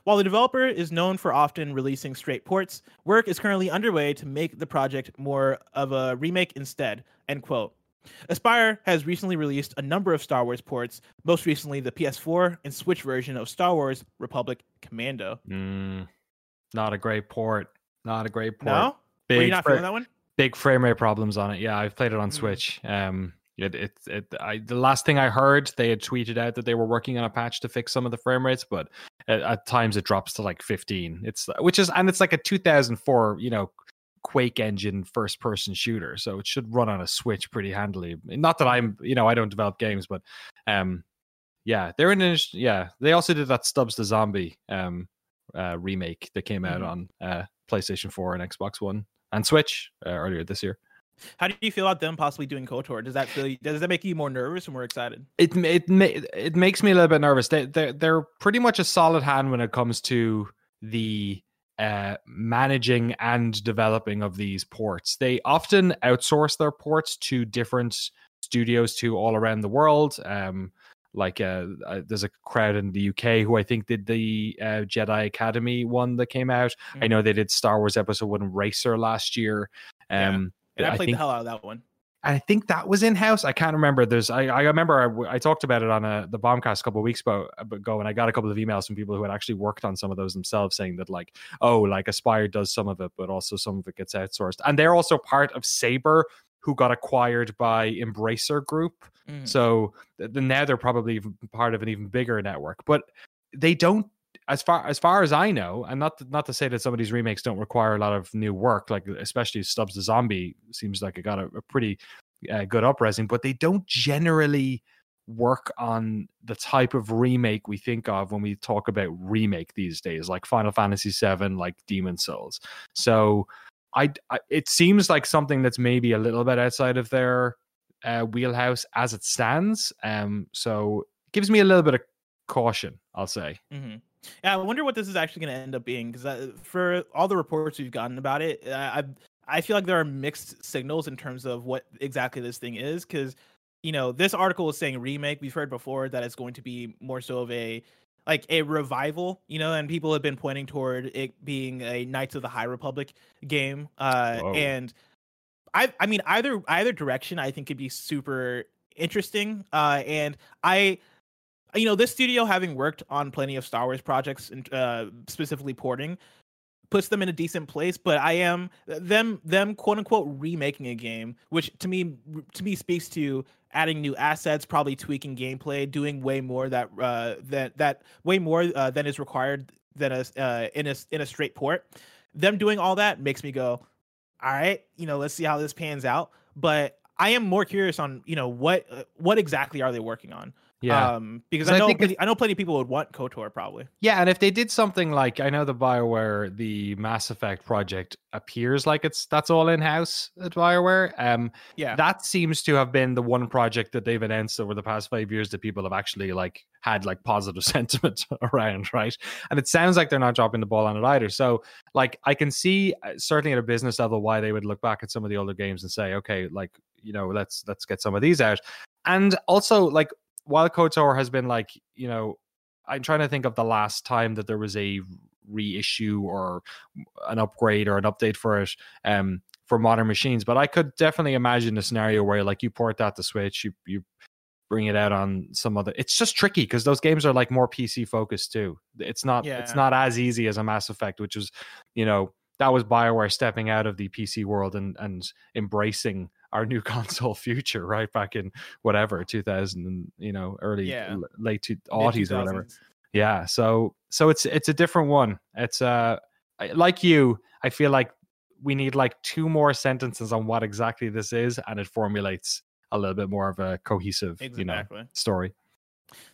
"While the developer is known for often releasing straight ports, work is currently underway to make the project more of a remake instead," end quote. Aspyr has recently released a number of Star Wars ports, most recently the P S four and Switch version of Star Wars Republic Commando. Mm, not a great port. Not a great port. No? Big Were you not feeling that one? Big frame rate problems on it. Yeah, I've played it on mm. Switch. Um, it, it, it, I, the last thing I heard, they had tweeted out that they were working on a patch to fix some of the frame rates, but at, at times it drops to like fifteen. It's which is and it's like a two thousand four, you know, Quake engine first person shooter, so it should run on a Switch pretty handily. Not that I'm, you know, I don't develop games, but um, yeah, they're in. Yeah, they also did that Stubbs the Zombie um uh, remake that came out mm. on uh, PlayStation four and Xbox One. And Switch uh, earlier this year. How do you feel about them possibly doing KOTOR? Does that feel you, does that make you more nervous or more excited? It it it makes me a little bit nervous. They they're, they're pretty much a solid hand when it comes to the uh, managing and developing of these ports. They often outsource their ports to different studios to all around the world. Um, like uh, uh, there's a crowd in the U K who I think did the uh, Jedi Academy one that came out. Mm-hmm. I know they did Star Wars Episode One Racer last year. Um, yeah. And I played I think, the hell out of that one. I think that was in house. I can't remember. There's I, I remember I, I talked about it on a, the Bombcast a couple of weeks ago, and I got a couple of emails from people who had actually worked on some of those themselves, saying that like, oh, like Aspyr does some of it, but also some of it gets outsourced, and they're also part of Saber, who got acquired by Embracer Group. Mm. So th- now they're probably part of an even bigger network. But they don't, as far as far as I know, and not to, not to say that some of these remakes don't require a lot of new work, like especially Stubbs the Zombie seems like it got a, a pretty uh, good upraising, but they don't generally work on the type of remake we think of when we talk about remake these days, like Final Fantasy seven, like Demon's Souls. So I, I, it seems like something that's maybe a little bit outside of their uh, wheelhouse as it stands. Um, so it gives me a little bit of caution, I'll say. Mm-hmm. Yeah, I wonder what this is actually going to end up being, because for all the reports we've gotten about it, I I feel like there are mixed signals in terms of what exactly this thing is. Because you know, this article is saying remake. We've heard before that it's going to be more so of a like a revival, you know, and people have been pointing toward it being a Knights of the High Republic game. Uh, Whoa. And I, I mean, either either direction, I think could be super interesting. Uh, and I, you know, this studio, having worked on plenty of Star Wars projects and uh, specifically porting, puts them in a decent place. But I am them them quote unquote remaking a game, which to me to me speaks to adding new assets, probably tweaking gameplay, doing way more that uh, that that way more uh, than is required than a, uh, in a in a straight port. Them doing all that makes me go, all right, you know, let's see how this pans out. But I am more curious on, you know, what uh, what exactly are they working on? Yeah, um, because I know I, plenty, I know plenty of people would want KOTOR probably. Yeah, and if they did something like, I know the BioWare, the Mass Effect project appears like it's that's all in house at BioWare. Um, yeah, that seems to have been the one project that they've announced over the past five years that people have actually like had like positive sentiment around, right? And it sounds like they're not dropping the ball on it either. So like I can see certainly at a business level why they would look back at some of the older games and say, okay, like you know, let's let's get some of these out, and also like. While KOTOR has been like, you know, I'm trying to think of the last time that there was a reissue or an upgrade or an update for it um, for modern machines. But I could definitely imagine a scenario where like you port that to Switch, you you bring it out on some other. It's just tricky because those games are like more P C focused too. It's not yeah. it's not as easy as a Mass Effect, which was, you know, that was BioWare stepping out of the P C world and and embracing our new console future, right? Back in whatever two thousand, you know, early yeah. late to aughties or whatever. Yeah. So, so it's, it's a different one. It's uh like you, I feel like we need like two more sentences on what exactly this is. And it formulates a little bit more of a cohesive, exactly. you know, story.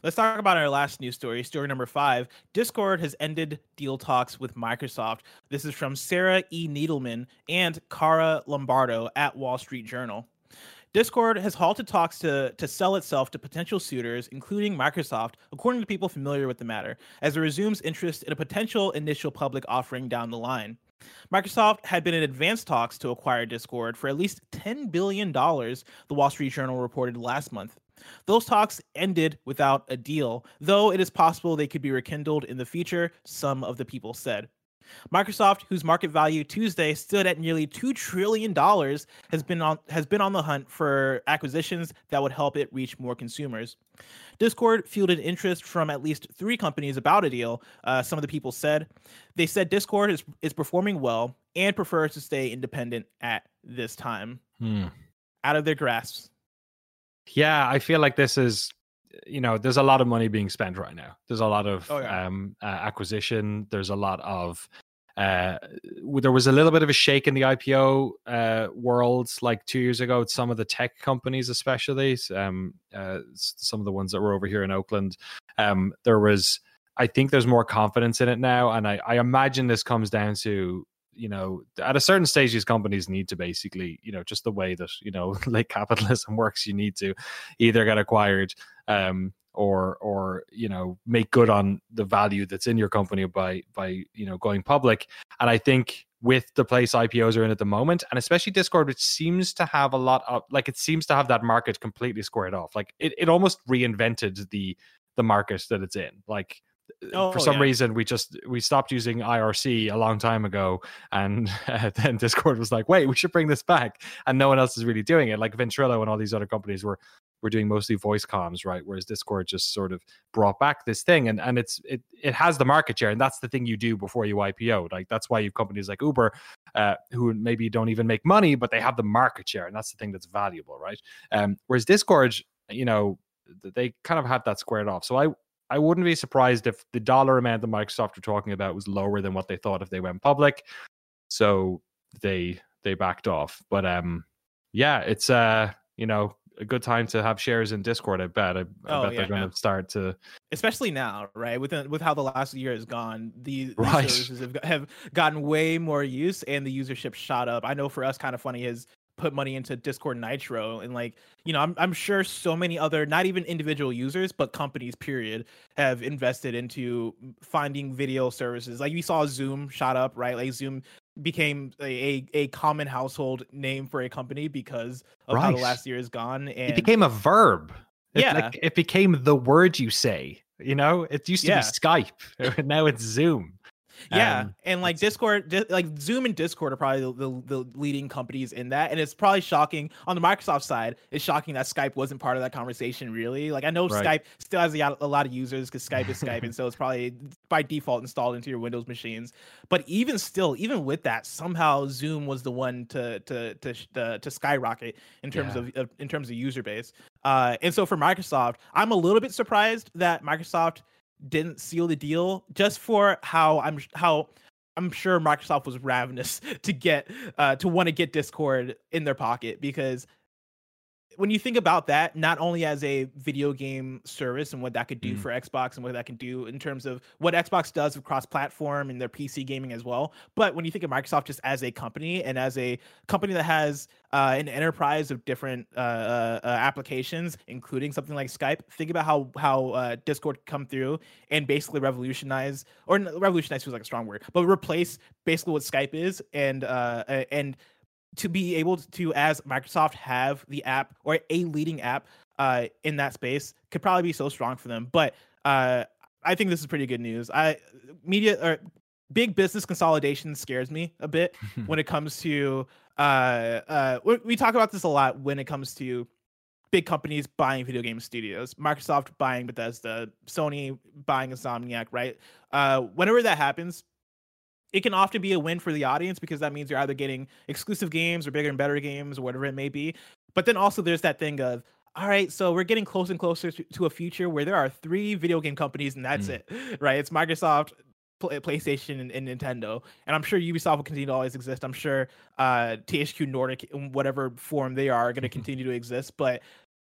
Let's talk about our last news story, story number five. Discord has ended deal talks with Microsoft. This is from Sarah E. Needleman and Cara Lombardo at Wall Street Journal. Discord has halted talks to, to sell itself to potential suitors, including Microsoft, according to people familiar with the matter, as it resumes interest in a potential initial public offering down the line. Microsoft had been in advanced talks to acquire Discord for at least ten billion dollars, the Wall Street Journal reported last month. Those talks ended without a deal, though it is possible they could be rekindled in the future, some of the people said. Microsoft, whose market value Tuesday stood at nearly two trillion dollars, has been on, has been on the hunt for acquisitions that would help it reach more consumers. Discord fielded interest from at least three companies about a deal, uh, some of the people said. They said Discord is, is performing well and prefers to stay independent at this time. Hmm. Out of their grasps. Yeah, I feel like this is, you know, there's a lot of money being spent right now. There's a lot of oh, yeah. um, uh, acquisition. There's a lot of, uh, there was a little bit of a shake in the I P O uh, world like two years ago. Some of the tech companies, especially um, uh, some of the ones that were over here in Oakland, um, there was, I think there's more confidence in it now. And I, I imagine this comes down to, you know, at a certain stage, these companies need to basically, you know, just the way that, you know, like capitalism works, you need to either get acquired um, or, or, you know, make good on the value that's in your company by, by, you know, going public. And I think with the place I P Os are in at the moment, and especially Discord, which seems to have a lot of, like, it seems to have that market completely squared off. Like it, it almost reinvented the, the market that it's in. Like, Oh, for some yeah. reason, we just we stopped using I R C a long time ago, and uh, then Discord was like, "Wait, we should bring this back." And no one else is really doing it. Like Ventrilo and all these other companies were were doing mostly voice comms, right? Whereas Discord just sort of brought back this thing, and and it's it it has the market share, and that's the thing you do before you I P O. Like that's why you have companies like Uber, uh, who maybe don't even make money, but they have the market share, and that's the thing that's valuable, right? Um, whereas Discord, you know, they kind of have that squared off. So I. I wouldn't be surprised if the dollar amount that Microsoft were talking about was lower than what they thought if they went public. So they they backed off. But um, yeah, it's uh, you know, a good time to have shares in Discord. I bet. I, I oh, bet yeah, they're going to yeah. start to, especially now, right? With with how the last year has gone, the, right. the services have have gotten way more use, and the usership shot up. I know for us, Kinda Funny is. Put money into Discord Nitro, and like you know I'm I'm sure so many other, not even individual users but companies period, have invested into finding video services. Like we saw Zoom shot up, right? Like Zoom became a a, a common household name for a company because of right. how the last year has gone, and it became a verb. It, yeah like, it became the word you say, you know. It used to yeah. be Skype. Now it's Zoom. Yeah, um, and like Discord, di- like Zoom and Discord are probably the, the, the leading companies in that, and it's probably shocking on the Microsoft side. It's shocking that Skype wasn't part of that conversation, really. Like I know right. Skype still has a, a lot of users because Skype is Skype, and so it's probably by default installed into your Windows machines. But even still, even with that, somehow Zoom was the one to to to to, to skyrocket in terms yeah. of, of in terms of user base. Uh, and so for Microsoft, I'm a little bit surprised that Microsoft didn't seal the deal, just for how I'm how I'm sure Microsoft was ravenous to get uh, to want to get Discord in their pocket, because when you think about that, not only as a video game service and what that could do mm-hmm. for Xbox and what that can do in terms of what Xbox does with cross-platform and their P C gaming as well, but when you think of Microsoft just as a company and as a company that has uh, an enterprise of different uh, uh, applications, including something like Skype, think about how how uh, Discord could come through and basically revolutionize, or revolutionize feels like a strong word, but replace basically what Skype is, and uh, and to be able to, as Microsoft, have the app or a leading app uh, in that space could probably be so strong for them. But uh, I think this is pretty good news. I media or big business consolidation scares me a bit when it comes to uh, uh, we, we talk about this a lot when it comes to big companies buying video game studios, Microsoft buying Bethesda, Sony buying Insomniac, right? Uh, whenever that happens, it can often be a win for the audience because that means you're either getting exclusive games or bigger and better games or whatever it may be. But then also there's that thing of, all right, so we're getting closer and closer to, to a future where there are three video game companies and that's mm. it, right? It's Microsoft, Play, PlayStation, and, and Nintendo. And I'm sure Ubisoft will continue to always exist. I'm sure uh, T H Q Nordic, in whatever form they are, are going to continue to exist. But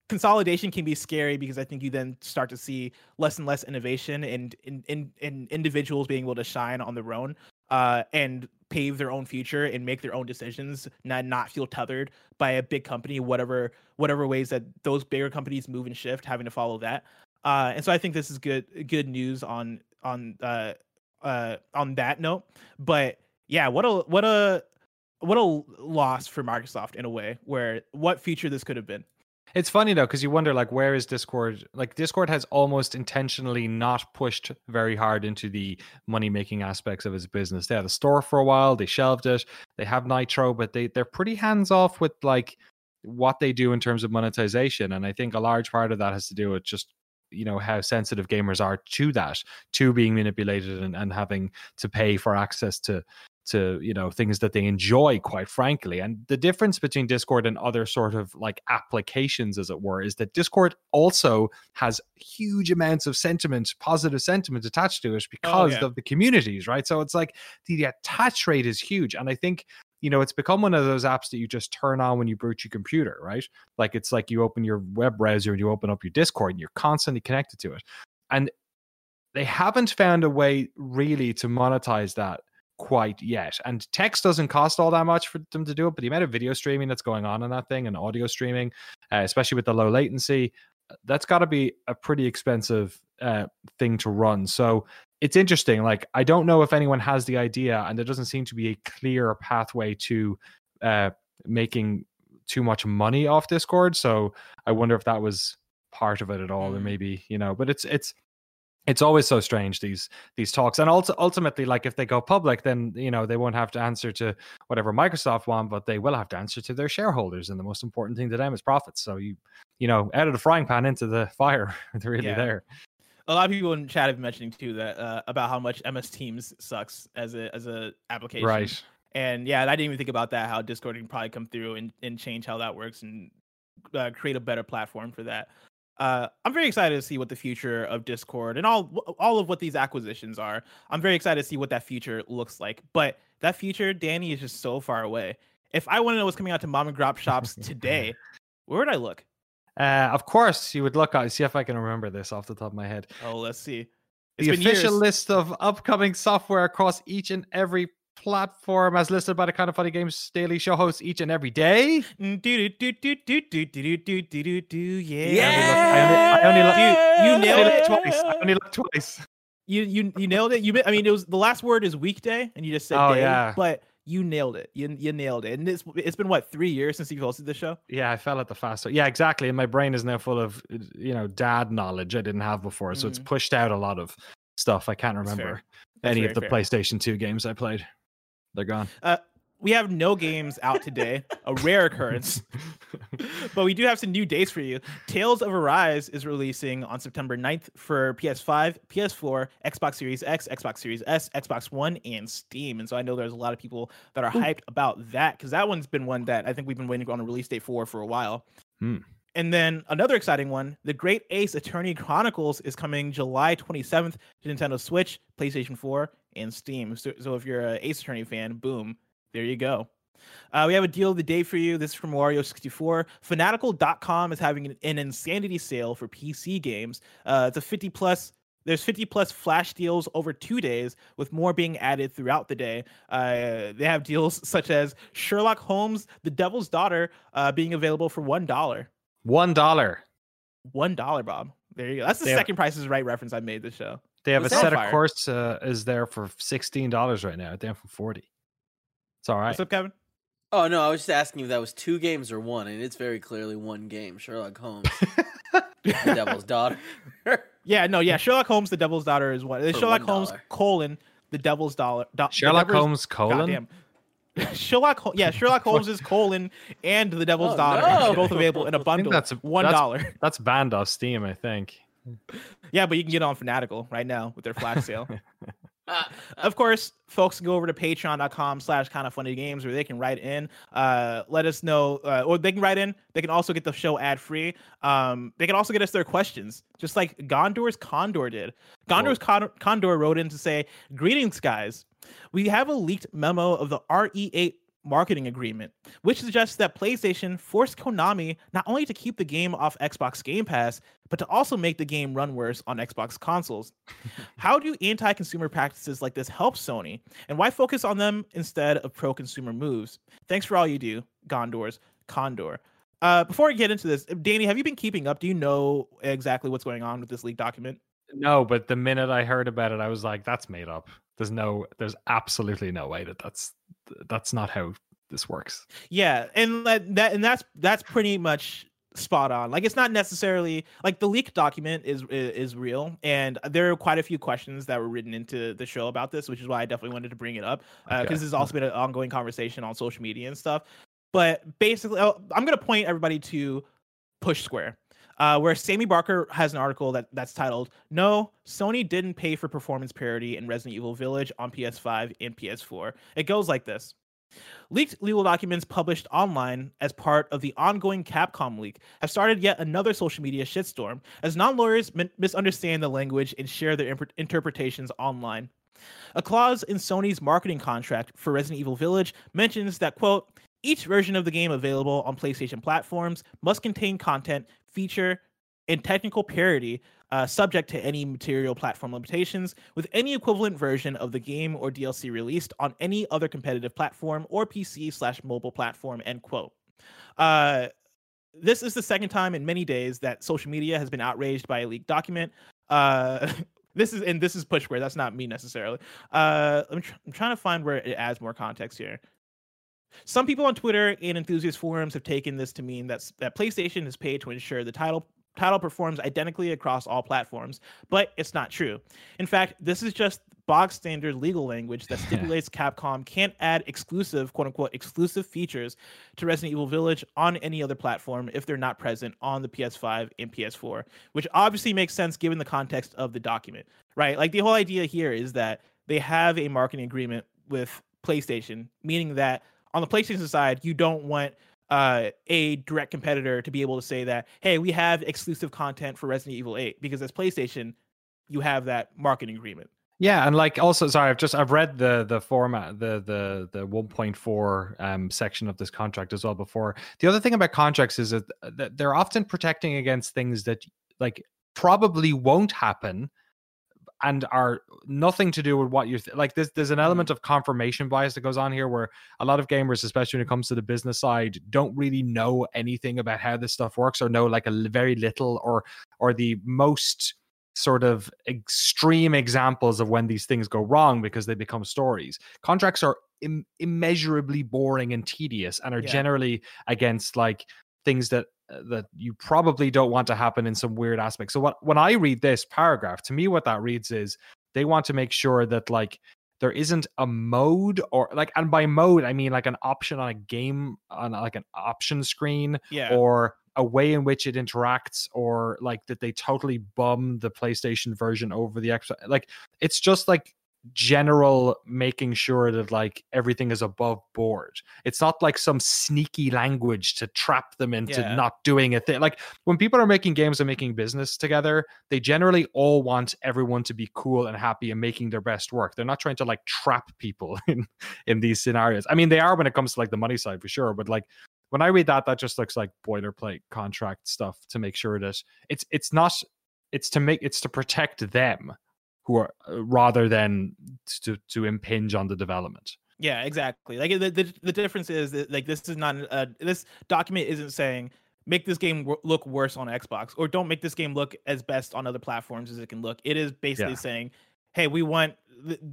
consolidation can be scary because I think you then start to see less and less innovation and, and, and, and individuals being able to shine on their own. Uh, and pave their own future and make their own decisions, not not feel tethered by a big company, whatever whatever ways that those bigger companies move and shift, having to follow that. Uh, and so I think this is good good news on on uh, uh, on that note. But yeah, what a what a what a loss for Microsoft in a way, where what future this could have been. It's funny though, because you wonder, like, where is Discord? Like, Discord has almost intentionally not pushed very hard into the money-making aspects of its business. They had a store for a while, they shelved it, they have Nitro, but they, they're pretty hands-off with, like, what they do in terms of monetization. And I think a large part of that has to do with just, you know, how sensitive gamers are to that, to being manipulated and, and having to pay for access to... to, you know, things that they enjoy, quite frankly. And the difference between Discord and other sort of like applications, as it were, is that Discord also has huge amounts of sentiment, positive sentiment attached to it because oh, yeah. of the communities, right? So it's like the, the attach rate is huge. And I think, you know, it's become one of those apps that you just turn on when you boot your computer, right? Like, it's like you open your web browser and you open up your Discord and you're constantly connected to it. And they haven't found a way really to monetize that quite yet. And text doesn't cost all that much for them to do it, but the amount of video streaming that's going on in that thing and audio streaming, uh, especially with the low latency, that's got to be a pretty expensive uh, thing to run. So it's interesting. Like, I don't know if anyone has the idea, and there doesn't seem to be a clear pathway to uh, making too much money off Discord. So I wonder if that was part of it at all, or maybe, you know, but it's, it's, It's always so strange, these these talks. And also, ultimately, like, if they go public, then, you know, they won't have to answer to whatever Microsoft want, but they will have to answer to their shareholders. And the most important thing to them is profits. So, you you know, out of the frying pan into the fire, they're really yeah. there. A lot of people in chat have been mentioning, too, that uh, about how much M S Teams sucks as a as a application. Right. And, yeah, I didn't even think about that, how Discord can probably come through and, and change how that works and uh, create a better platform for that. Uh, I'm very excited to see what the future of Discord and all all of what these acquisitions are. I'm very excited to see what that future looks like. But that future, Danny, is just so far away. If I want to know what's coming out to mom and pop shops today, where would I look? Uh, of course, you would look at, see if I can remember this off the top of my head. Oh, let's see. It's the been official years. List of upcoming software across each and every platform as listed by the Kinda Funny Games Daily show hosts each and every day. Do do do do do do do do do do. Yeah. I only looked I only, I only, you, you nailed it twice. I only looked twice. You you you nailed it. You I mean it was the last word is weekday and you just said oh, day, yeah. but you nailed it. You you nailed it. And it's it's been what, three years since you hosted the show? Yeah, I fell at the fast. Yeah, exactly. And my brain is now full of, you know, dad knowledge I didn't have before. So mm-hmm. it's pushed out a lot of stuff. I can't remember any of the fair. PlayStation two games I played. They're gone. Uh, we have no games out today, a rare occurrence, but we do have some new dates for you. Tales of Arise is releasing on September ninth for P S five, P S four, Xbox Series X, Xbox Series S, Xbox One, and Steam. And so I know there's a lot of people that are hyped about that because that one's been one that I think we've been waiting on a release date for for a while. Hmm. And then another exciting one, The Great Ace Attorney Chronicles is coming July twenty-seventh to Nintendo Switch, PlayStation four, and Steam. So, so if you're an Ace Attorney fan, boom, there you go. Uh, we have a deal of the day for you. This is from Wario sixty-four. Fanatical dot com is having an, an insanity sale for P C games. Uh, it's a fifty plus. There's fifty plus flash deals over two days, with more being added throughout the day. Uh, they have deals such as Sherlock Holmes, The Devil's Daughter, uh, being available for one dollar. One dollar. One dollar, Bob. There you go. That's the they second have, Price is Right reference I made this show. They have a set fire. of courses uh, is there for sixteen dollars right now. Down for forty. It's all right. What's up, Kevin? Oh no, I was just asking if that was two games or one, and it's very clearly one game. Sherlock Holmes, The Devil's Daughter. Yeah, no, yeah. Sherlock Holmes, The Devil's Daughter is one. For Sherlock one dollar. Holmes, colon, The Devil's Daughter. Do- Sherlock Holmes, colon? Sherlock, yeah, Sherlock Holmes is colon and The Devil's oh, Daughter. No. Both available in a bundle. That's a, one dollar. That's, that's banned off Steam, I think. Yeah, but you can get on Fanatical right now with their flash sale. Uh, of course, folks can go over to patreon.com slash kind of funny games where they can write in, uh, let us know, uh, or they can write in. They can also get the show ad free. Um, they can also get us their questions, just like Gondor's Condor did. Gondor's Con- Condor wrote in to say, "Greetings, guys. We have a leaked memo of the R E eight marketing agreement, which suggests that PlayStation forced Konami not only to keep the game off Xbox Game Pass, but to also make the game run worse on Xbox consoles. How do anti-consumer practices like this help Sony, and why focus on them instead of pro-consumer moves? Thanks for all you do, Gondor's Condor." Uh, before I get into this, Danny, have you been keeping up? Do you know exactly what's going on with this leaked document? No, but the minute I heard about it, I was like, that's made up. There's no, there's absolutely no way that that's, that's not how this works. Yeah. And that, that and that's, that's pretty much spot on. Like, it's not necessarily like the leaked document is, is, is real. And there are quite a few questions that were written into the show about this, which is why I definitely wanted to bring it up. Uh, okay. Cause this has also been an ongoing conversation on social media and stuff, but basically I'm going to point everybody to Push Square. Uh, where Sammy Barker has an article that, that's titled, "No, Sony Didn't Pay for Performance Parity in Resident Evil Village on P S five and P S four. It goes like this. Leaked legal documents published online as part of the ongoing Capcom leak have started yet another social media shitstorm, as non-lawyers min- misunderstand the language and share their imp- interpretations online. A clause in Sony's marketing contract for Resident Evil Village mentions that, quote, "Each version of the game available on PlayStation platforms must contain content, feature, and technical parity uh, subject to any material platform limitations with any equivalent version of the game or D L C released on any other competitive platform or P C slash mobile platform," end quote. Uh, this is the second time in many days that social media has been outraged by a leaked document. Uh, this is and this is Push Square. That's not me necessarily. Uh, I'm, tr- I'm trying to find where it adds more context here. "Some people on Twitter and enthusiast forums have taken this to mean that, that PlayStation is paid to ensure the title title performs identically across all platforms, but it's not true. In fact, this is just bog standard legal language that stipulates Capcom can't add exclusive, quote unquote, exclusive features to Resident Evil Village on any other platform if they're not present on the P S five and P S four, which obviously makes sense given the context of the document, right? Like, the whole idea here is that they have a marketing agreement with PlayStation, meaning that on the PlayStation side, you don't want uh, a direct competitor to be able to say that, hey, we have exclusive content for Resident Evil eight, because as PlayStation, you have that marketing agreement. Yeah, and like also, sorry, I've just I've read the the format, the the the one point four um, section of this contract as well before. The other thing about contracts is that they're often protecting against things that like probably won't happen and are nothing to do with what you're th- like there's, there's an element of confirmation bias that goes on here, where a lot of gamers, especially when it comes to the business side, don't really know anything about how this stuff works, or know like a l- very little or or the most sort of extreme examples of when these things go wrong, because they become stories. Contracts are im- immeasurably boring and tedious, and are yeah. generally against like things that that you probably don't want to happen in some weird aspect. So what, when I read this paragraph, to me, what that reads is they want to make sure that like there isn't a mode, or like, and by mode, I mean like an option on a game, on like an option screen yeah. or a way in which it interacts, or like that they totally bum the PlayStation version over the Xbox. Like, it's just like general making sure that like everything is above board. It's not like some sneaky language to trap them into yeah. not doing a thing. Like when people are making games and making business together, they generally all want everyone to be cool and happy and making their best work. They're not trying to like trap people in in these scenarios. I mean, they are when it comes to like the money side for sure, but like when I read that, that just looks like boilerplate contract stuff to make sure that it's it's not it's to make it's to protect them who are rather than to to impinge on the development. Yeah, exactly. Like the the, the difference is that, like this is not a, this document isn't saying make this game w- look worse on Xbox or don't make this game look as best on other platforms as it can look. It is basically yeah. saying, hey, we want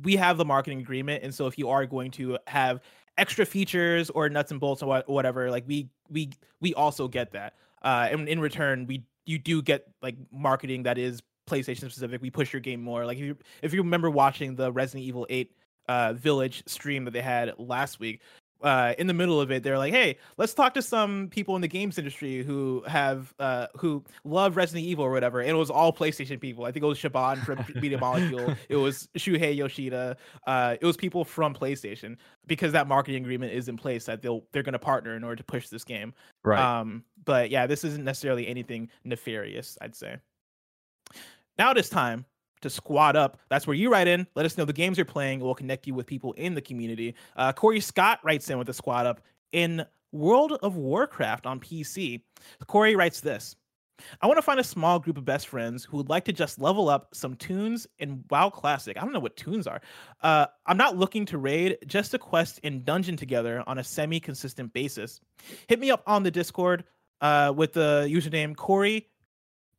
we have the marketing agreement, and so if you are going to have extra features or nuts and bolts or whatever, like we we we also get that, uh and in return we you do get like marketing that is PlayStation specific. We push your game more. Like if you if you remember watching the Resident Evil eight uh Village stream that they had last week, uh in the middle of it they're like, hey, let's talk to some people in the games industry who have uh who love Resident Evil or whatever, and it was all PlayStation people. I think it was Shaban from Media Molecule, it was Shuhei Yoshida, uh it was people from PlayStation, because that marketing agreement is in place that they'll they're going to partner in order to push this game, right? Um but yeah, this isn't necessarily anything nefarious, I'd say. Now it is time to squad up. That's where you write in, let us know the games you're playing, we'll connect you with people in the community. uh Corey Scott writes in with a squad up in World of Warcraft on P C. Corey writes this: I want to find a small group of best friends who would like to just level up some tunes in WoW Classic. I don't know what tunes are. Uh, I'm not looking to raid, just to quest and dungeon together on a semi-consistent basis. Hit me up on the Discord uh, with the username Corey,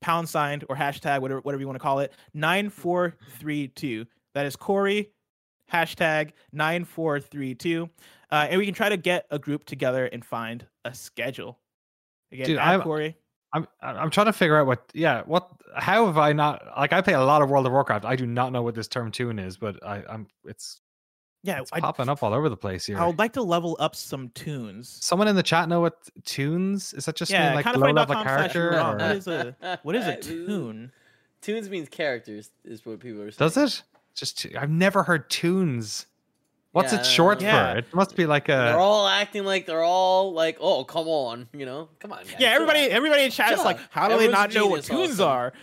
pound signed or hashtag, whatever, whatever you want to call it, nine four three two. That is Corey, hashtag nine four three two. Uh, and we can try to get a group together and find a schedule. Again, Dude, I'm Corey. I'm I'm trying to figure out what yeah what how have I not like I play a lot of World of Warcraft. I do not know what this term tune is, but I I'm it's yeah it's I, popping up all over the place here. I would like to level up some tunes. Someone in the chat know what tunes is? That just yeah, mean like low level character? Or... What is a what is a tune? Tunes means characters is what people are saying. Does it? Just I've never heard tunes. What's yeah, it short yeah. for? It must be like a. They're all acting like they're all like, oh, come on, you know, come on. Guys, yeah, everybody, everybody in chat is like, how do Everyone's they not know what tunes awesome. Are?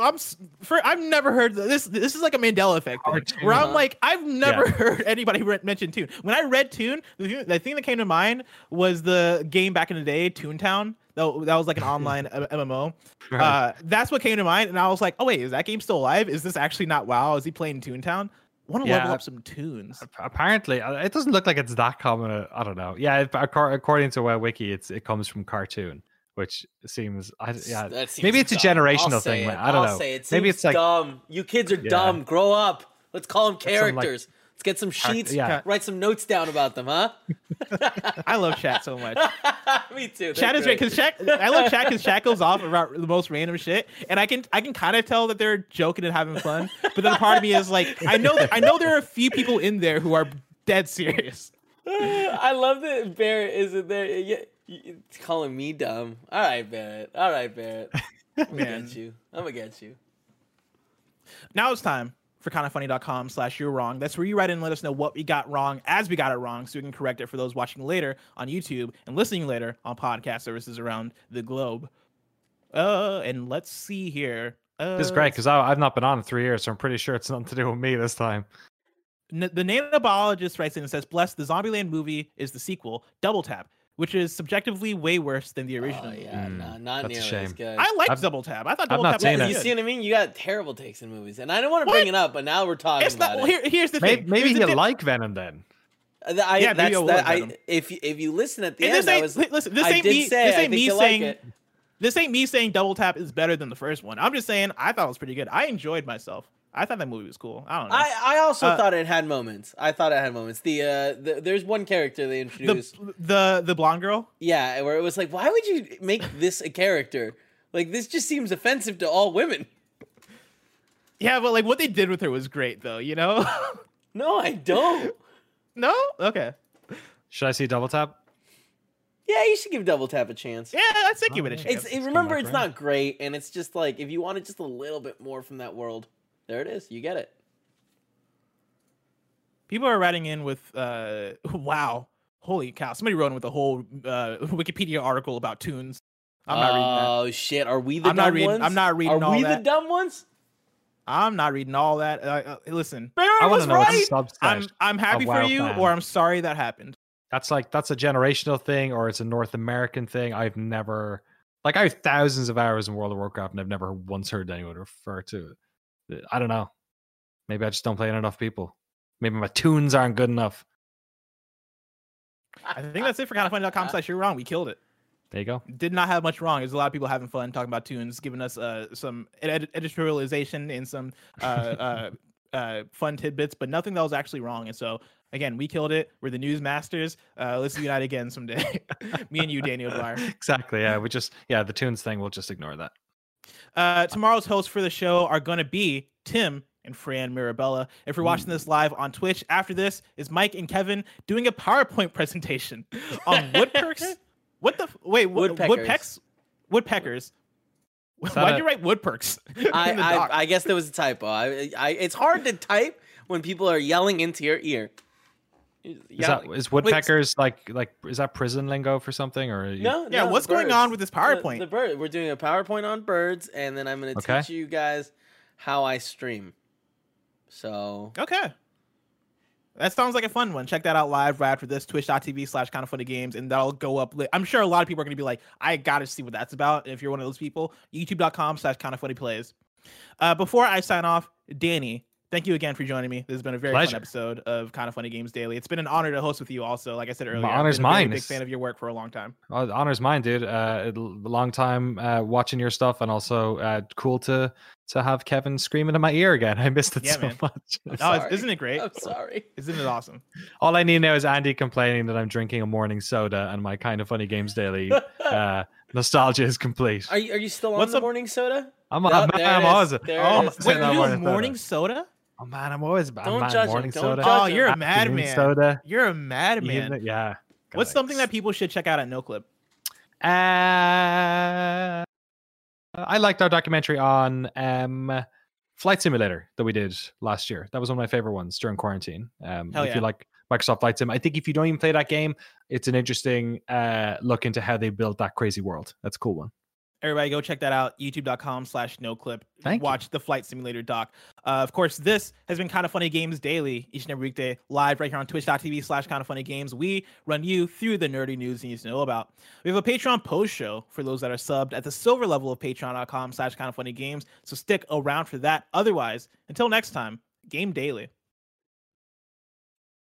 I'm for I've never heard this. This is like a Mandela effect thing, tune, where huh? I'm like, I've never yeah. heard anybody re- mention tune. When I read tune, the, the thing that came to mind was the game back in the day, Toontown. That, that was like an online M M O. Right. Uh, that's what came to mind, and I was like, oh wait, is that game still alive? Is this actually not WoW? Is he playing Toontown? Want to yeah, level up some tunes? Apparently, it doesn't look like it's that common. I don't know. Yeah, according to our wiki, it's it comes from cartoon, which seems. I, yeah, seems maybe it's dumb. A generational thing. It. I don't I'll know. Say it seems maybe it's like dumb. You kids are yeah. dumb. Grow up. Let's call them characters. Some, like, let's get some sheets. Yeah. Write some notes down about them, huh? I love chat so much. Me too. Chat is great because chat. I love chat because chat goes off about the most random shit, and I can I can kind of tell that they're joking and having fun. But then part of me is like, I know I know there are a few people in there who are dead serious. I love that Barrett isn't there. It's calling me dumb. All right, Barrett. All right, Barrett. I'm gonna get you. I'm gonna get you. Now it's time for kindafunny.com slash you're wrong. That's where you write in and let us know what we got wrong as we got it wrong, so we can correct it for those watching later on YouTube and listening later on podcast services around the globe. Uh, and let's see here. Uh, this is great because I've not been on in three years, so I'm pretty sure it's nothing to do with me this time. N- the nanobiologist writes in and says, bless, the Zombieland movie is the sequel, Double Tap, which is subjectively way worse than the original. Oh, yeah, mm, no, not nearly as good. I liked Double Tap. I thought Double Tap was good. You see what I mean? You got terrible takes in movies. And I don't want to what? bring it up, but now we're talking it's about not, it. Well, here, here's the maybe, thing. Maybe he'll like Venom then. I, yeah, that's, that, Venom. I, if, if you listen at the and end, I was listen, this I ain't did me, say this ain't I think you'll saying, like it. This ain't me saying Double Tap is better than the first one. I'm just saying I thought it was pretty good. I enjoyed myself. I thought that movie was cool. I don't know. I, I also uh, thought it had moments. I thought it had moments. The, uh, the there's one character they introduced. The, the the blonde girl? Yeah, where it was like, why would you make this a character? Like, this just seems offensive to all women. Yeah, but like what they did with her was great, though, you know? No, I don't. No? Okay. Should I see Double Tap? Yeah, you should give Double Tap a chance. Yeah, I'd say give it a chance. It's, it's remember, it's not great, and it's just like, if you wanted just a little bit more from that world, there it is. You get it. People are writing in with, uh, wow, holy cow. Somebody wrote in with a whole uh, Wikipedia article about tunes. I'm not reading that. Oh, shit. Are we the I'm dumb not reading, ones? I'm not reading are all that. Are we the dumb ones? I'm not reading all that. Uh, uh, listen, Barry I was right. I'm, I'm happy for you, man. Or I'm sorry that happened. That's like, that's a generational thing, or it's a North American thing. I've never, like, I have thousands of hours in World of Warcraft, and I've never once heard anyone refer to it. I don't know. Maybe I just don't play enough people. Maybe my tunes aren't good enough. I think that's it for kinda funny dot com slash you're wrong. We killed it. There you go. Did not have much wrong. There's a lot of people having fun talking about tunes, giving us uh, some ed- editorialization and some uh, uh, uh, fun tidbits, but nothing that was actually wrong. And so, again, we killed it. We're the news masters. Uh, let's unite again someday. Me and you, Danny O'Dwyer. Exactly. Yeah, we just, yeah, the tunes thing, we'll just ignore that. Uh, tomorrow's hosts for the show are going to be Tim and Fran Mirabella. If you're watching this live on Twitch, after this is Mike and Kevin doing a PowerPoint presentation on woodperks. What the f- wait? What, woodpeckers. Woodpecks? Woodpeckers. Why'd a- you write woodperks? I, I I guess there was a typo. I, I it's hard to type when people are yelling into your ear. Is, that, is woodpeckers wait, like like is that prison lingo for something or you... no? Yeah. No, what's going on with this PowerPoint? The, the bird. We're doing a PowerPoint on birds, and then I'm going to okay. teach you guys how I stream. So okay, that sounds like a fun one. Check that out live right after this, twitch dot t v slash kinda funny games, and that'll go up. Li- I'm sure a lot of people are gonna be like, I gotta see what that's about. And if you're one of those people, youtube dot com slash kinda funny plays. Uh, before I sign off, Danny, thank you again for joining me. This has been a very Pleasure. fun episode of Kinda Funny Games Daily. It's been an honor to host with you. Also, like I said earlier, I'm a big it's... fan of your work for a long time. Oh, honor's mine, dude. Uh, a long time uh, watching your stuff, and also uh, cool to. to have Kevin screaming in my ear again. I missed it yeah, so man. much. I'm no, it's, isn't it great? I'm sorry. Isn't it awesome? All I need now is Andy complaining that I'm drinking a morning soda, and my Kinda Funny Games Daily uh, nostalgia is complete. Are you, are you still on What's the up? morning soda? I'm on. Nope, I'm always. Oh, wait, you morning, morning soda? soda? Oh man, I'm always. Don't I'm judge morning him. Don't soda. Judge oh, you're a madman. You're a madman. Yeah. What's something that people should check out at NoClip? Uh... I liked our documentary on um, Flight Simulator that we did last year. That was one of my favorite ones during quarantine. Um, if yeah. you like Microsoft Flight Sim, I think if you don't even play that game, it's an interesting uh, look into how they built that crazy world. That's a cool one. Everybody go check that out, youtube dot com slash no clip. Thank Watch you. the Flight Simulator doc. Uh, of course, this has been Kinda Funny Games Daily, each and every weekday, live right here on twitch dot t v slash kinda funny games. We run you through the nerdy news you need to know about. We have a Patreon post show for those that are subbed at the silver level of patreon dot com slash kinda funny games, so stick around for that. Otherwise, until next time, Game Daily.